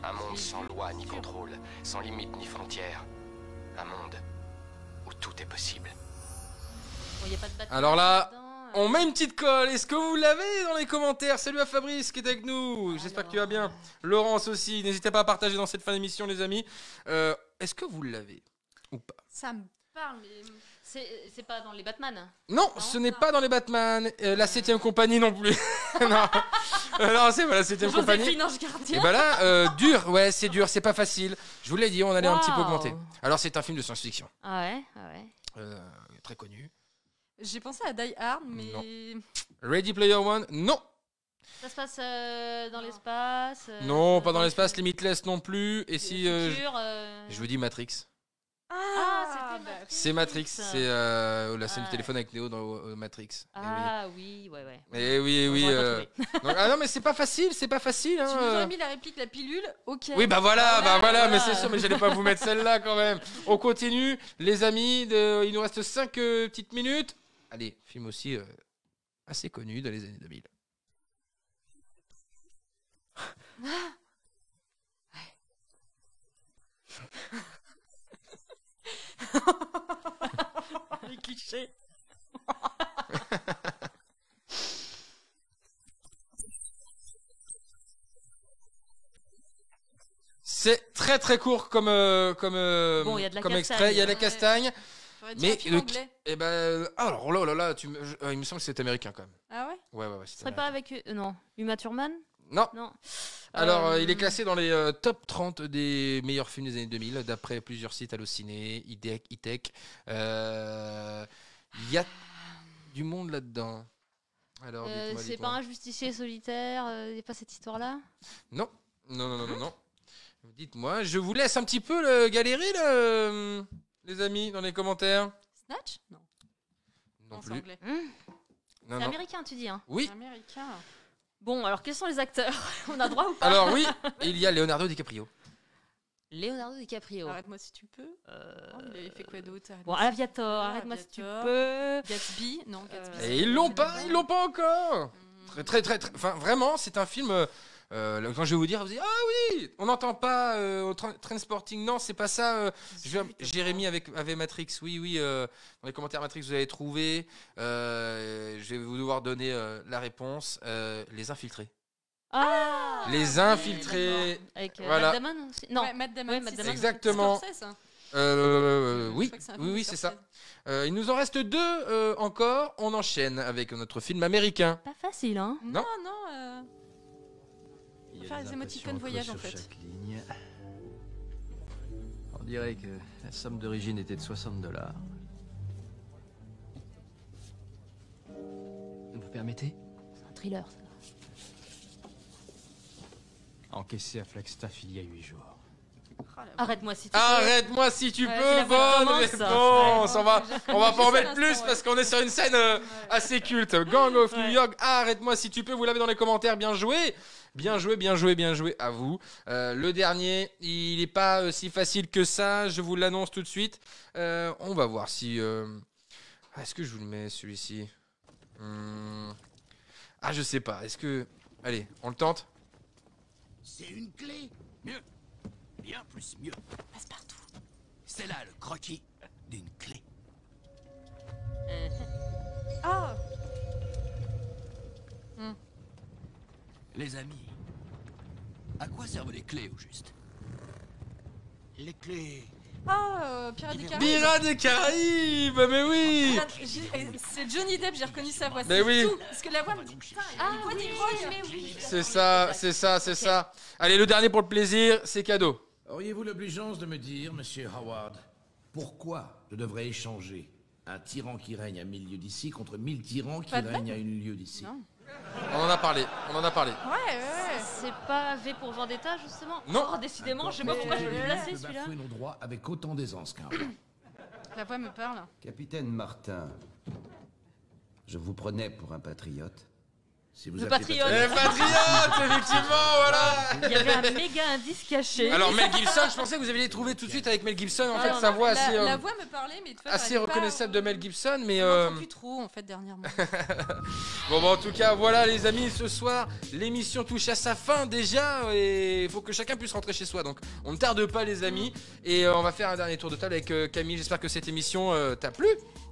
Un monde sans loi ni contrôle, sans limite ni frontières. Un monde où tout est possible. Alors là, On met une petite colle. Est-ce que vous l'avez dans les commentaires? Salut à Fabrice qui est avec nous. J'espère que tu vas bien. Laurence aussi. N'hésitez pas à partager dans cette fin d'émission, les amis. Euh, est-ce que vous l'avez ou pas? Ça me parle. C'est, c'est pas dans les Batman. Non, non ce n'est non. pas dans les Batman. Euh, la septième compagnie non plus. non. Euh, non, c'est pas la septième compagnie. Et ben là, euh, dur, ouais, c'est dur, c'est pas facile. Je vous l'ai dit, on allait wow. un petit peu augmenter. Alors, c'est un film de science-fiction. Ah ouais, ah ouais. Euh, très connu. J'ai pensé à Die Hard, mais... Non. Ready Player One, non. Ça se passe euh, dans l'espace euh, Non, pas dans l'espace, Limitless non plus. Et si... Euh, futur, euh... Je vous dis Matrix. Ah, ah Matrix. C'est Matrix, c'est euh, la scène ah, du téléphone avec Neo dans euh, Matrix. Ah eh oui. oui, ouais, ouais. Eh oui, eh oui. Euh... non, ah non, mais c'est pas facile, c'est pas facile. Hein. Tu nous aurais mis la réplique, la pilule, ok. Oui, bah voilà, ah, bah ah, voilà, ah, mais c'est sûr, mais j'allais pas vous mettre celle-là quand même. On continue, les amis, de... il nous reste cinq euh, petites minutes. Allez, film aussi euh, assez connu dans les années deux mille. Ah. Ouais. Les clichés. C'est très très court comme euh, comme euh, bon, comme extrait. Il y a de la castagne. Ouais. Mais le eh ben alors oh là là là, tu me, je, euh, il me semble que c'est américain quand même. Ah ouais. Ouais ouais ouais. Ce serait pas avec euh, non Uma Thurman. Non. Non. Alors, euh... il est classé dans les euh, top trente des meilleurs films des années deux mille, d'après plusieurs sites Allociné, I D E C, I T E C. Euh... Il y a du monde là-dedans. Alors, euh, dites-moi, c'est dites-moi. Pas un justicier solitaire, il n'y a pas cette histoire-là ? Non, non, non, non, non, non. Dites-moi, je vous laisse un petit peu le galérer, là, euh, les amis, dans les commentaires. Snatch ? Non. Non, non plus. C'est anglais. Mmh. Non, c'est non. américain, tu dis, hein ? Oui. C'est américain. Bon, alors quels sont les acteurs ? On a droit ou pas ? Alors oui, il y a Leonardo DiCaprio. Leonardo DiCaprio. Arrête-moi si tu peux. Euh... Oh, il avait fait quoi d'autre ? Bon, Aviator, arrête-moi Aviator. si tu peux. Gatsby, non, Gatsby. Euh... Et ils l'ont pas, ils l'ont pas encore. Mmh. Très, très, très, très. Enfin, vraiment, c'est un film. Euh, quand je vais vous dire, vous dites ah oui, on n'entend pas euh, au tra- Trainspotting. Non, c'est pas ça. Euh, je, Jérémy avec avait Matrix. Oui, oui. Euh, dans les commentaires Matrix, vous avez trouvé. Euh, je vais vous devoir donner euh, la réponse. Euh, les infiltrés. Ah. Les infiltrés. Okay, avec euh, voilà. Matt Damon aussi. Non, ouais, Matt Damon. Ouais, Matt Damon exactement. C'est ça. Euh, euh, oui, oui, oui, c'est ça. Euh, il nous en reste deux euh, encore. On enchaîne avec notre film américain. Pas facile, hein. Non, non. non euh... Enfin, les émoticônes voyagent en fait. Ligne. On dirait que la somme d'origine était de soixante dollars. Vous me permettez ? C'est un thriller, ça. Encaissé à Flagstaff il y a huit jours. Arrête-moi si tu peux. Arrête-moi si tu ouais, peux. Bonne réponse. réponse. Ouais, on va, on va pas en mettre plus ouais. parce qu'on est sur une scène euh, ouais. assez culte. Gang of ouais. New York. Arrête-moi si tu peux. Vous l'avez dans les commentaires. Bien joué. Bien joué, bien joué, bien joué à vous. Euh, le dernier, il est pas euh, si facile que ça. Je vous l'annonce tout de suite. Euh, on va voir si. Euh... Ah, est-ce que je vous le mets celui-ci hum... Ah, je sais pas. Est-ce que. Allez, on le tente. C'est une clé. Mieux. Bien plus mieux. Passe partout. C'est là le croquis d'une clé. Ah. Oh. Mm. Les amis, à quoi servent les clés au juste ? Les clés. Ah, oh, Pirates des Caraïbes. Pirates des Caraïbes, mais oui. C'est Johnny Depp, j'ai reconnu sa voix. Mais c'est oui. Tout, parce que la voix. Ah, voix oui, mais oui. C'est ça, c'est ça, c'est okay. ça. Allez, le dernier pour le plaisir, c'est cadeau. Auriez-vous l'obligeance de me dire, monsieur Howard, pourquoi je devrais échanger un tyran qui règne à mille lieues d'ici contre mille tyrans qui règnent à une lieue d'ici ? Non. On en a parlé, on en a parlé. Ouais, ouais. C'est pas V pour Vendetta, justement ? Non. Oh, décidément, je sais pas pourquoi je l'ai placé, celui-là. Bafouer nos droits avec autant d'aisance, car... La voix me parle. Capitaine Martin, je vous prenais pour un patriote. Si vous le patriote. Le patriote, effectivement, voilà. Il y avait un méga indice caché. Alors Mel Gibson, je pensais que vous aviez trouvé tout de suite avec Mel Gibson. En ah, fait, non, sa voix la, assez euh, la voix me parlait, mais de fait, assez reconnaissable pas, de Mel Gibson, mais on euh... plus trop en fait dernièrement. Bon, bah, en tout cas, voilà les amis, ce soir l'émission touche à sa fin déjà, et il faut que chacun puisse rentrer chez soi. Donc, on ne tarde pas les amis, et euh, on va faire un dernier tour de table avec euh, Camille. J'espère que cette émission euh, t'a plu.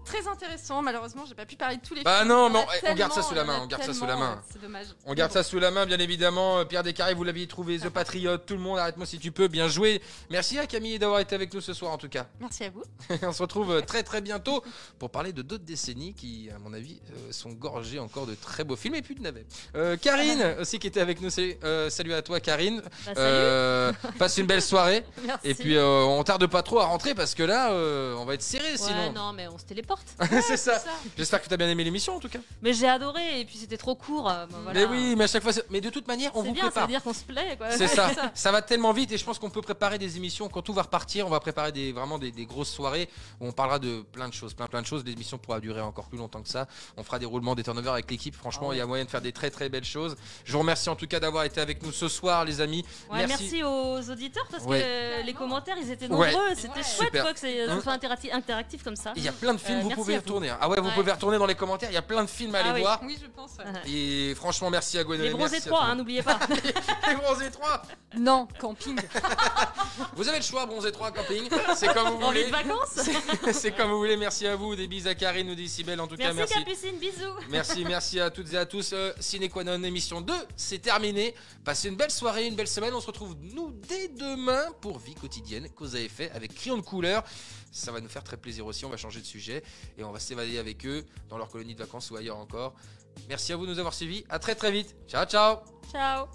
très intéressant. Malheureusement, j'ai pas pu parler de tous les bah films. Ah non, mais on, on garde ça sous la main. On garde ça sous la main. C'est dommage. On garde bon. ça sous la main, bien évidemment. Pierre Descarrés, vous l'aviez trouvé. The Patriot, tout le monde, arrête-moi si tu peux. Bien joué. Merci à Camille d'avoir été avec nous ce soir, en tout cas. Merci à vous. On se retrouve très très bientôt pour parler de d'autres décennies qui, à mon avis, euh, sont gorgées encore de très beaux films et plus de navets. Euh, Karine ah aussi qui était avec nous. Salut, euh, salut à toi, Karine. Bah, euh, passe une belle soirée. Merci. Et puis, euh, on tarde pas trop à rentrer parce que là, euh, on va être serré ouais, sinon. Non, mais on se téléporte. Ouais, c'est ça. ça. J'espère que tu as bien aimé l'émission en tout cas. Mais j'ai adoré et puis c'était trop court. Bah, voilà. Mais oui, mais à chaque fois. C'est... Mais de toute manière, on c'est vous bien, prépare. C'est bien, ça veut dire qu'on se plaît. Quoi. C'est ça. ça. Ça va tellement vite et je pense qu'on peut préparer des émissions quand tout va repartir. On va préparer des, vraiment des, des grosses soirées où on parlera de plein de choses, plein plein de choses. L'émission pourra durer encore plus longtemps que ça. On fera des roulements, des turnovers avec l'équipe. Franchement, ah ouais. il y a moyen de faire des très très belles choses. Je vous remercie en tout cas d'avoir été avec nous ce soir, les amis. Ouais, merci. merci aux auditeurs parce ouais. que les commentaires, ils étaient nombreux. Ouais. C'était ouais. chouette quoi, que c'est hum. soit interactif, interactif comme ça. Il y a plein de films. Euh, vous pouvez retourner. Vous. Ah ouais, vous ouais. pouvez retourner dans les commentaires. Il y a plein de films à ah aller oui. voir. Oui, je pense. Ouais. Et franchement, merci à Gwendoline. Les Bronzés trois, hein, n'oubliez pas. les Bronzés trois. Non, camping. vous avez le choix, Bronzés trois, camping. C'est comme vous voulez. Envie de vacances. C'est, c'est comme vous voulez. Merci à vous. Des bises à Karine ou des Sibel. En tout merci cas, merci. Merci Capucine, bisous. Merci, merci à toutes et à tous. Euh, Cinéquanon émission deux, c'est terminé. Passez une belle soirée, une belle semaine. On se retrouve nous dès demain pour Vie quotidienne, Cause à effet, avec Crayon de couleur. Ça va nous faire très plaisir aussi. On va changer de sujet et on va s'évader avec eux dans leur colonie de vacances ou ailleurs encore. Merci à vous de nous avoir suivis. À très très vite. Ciao ciao. Ciao.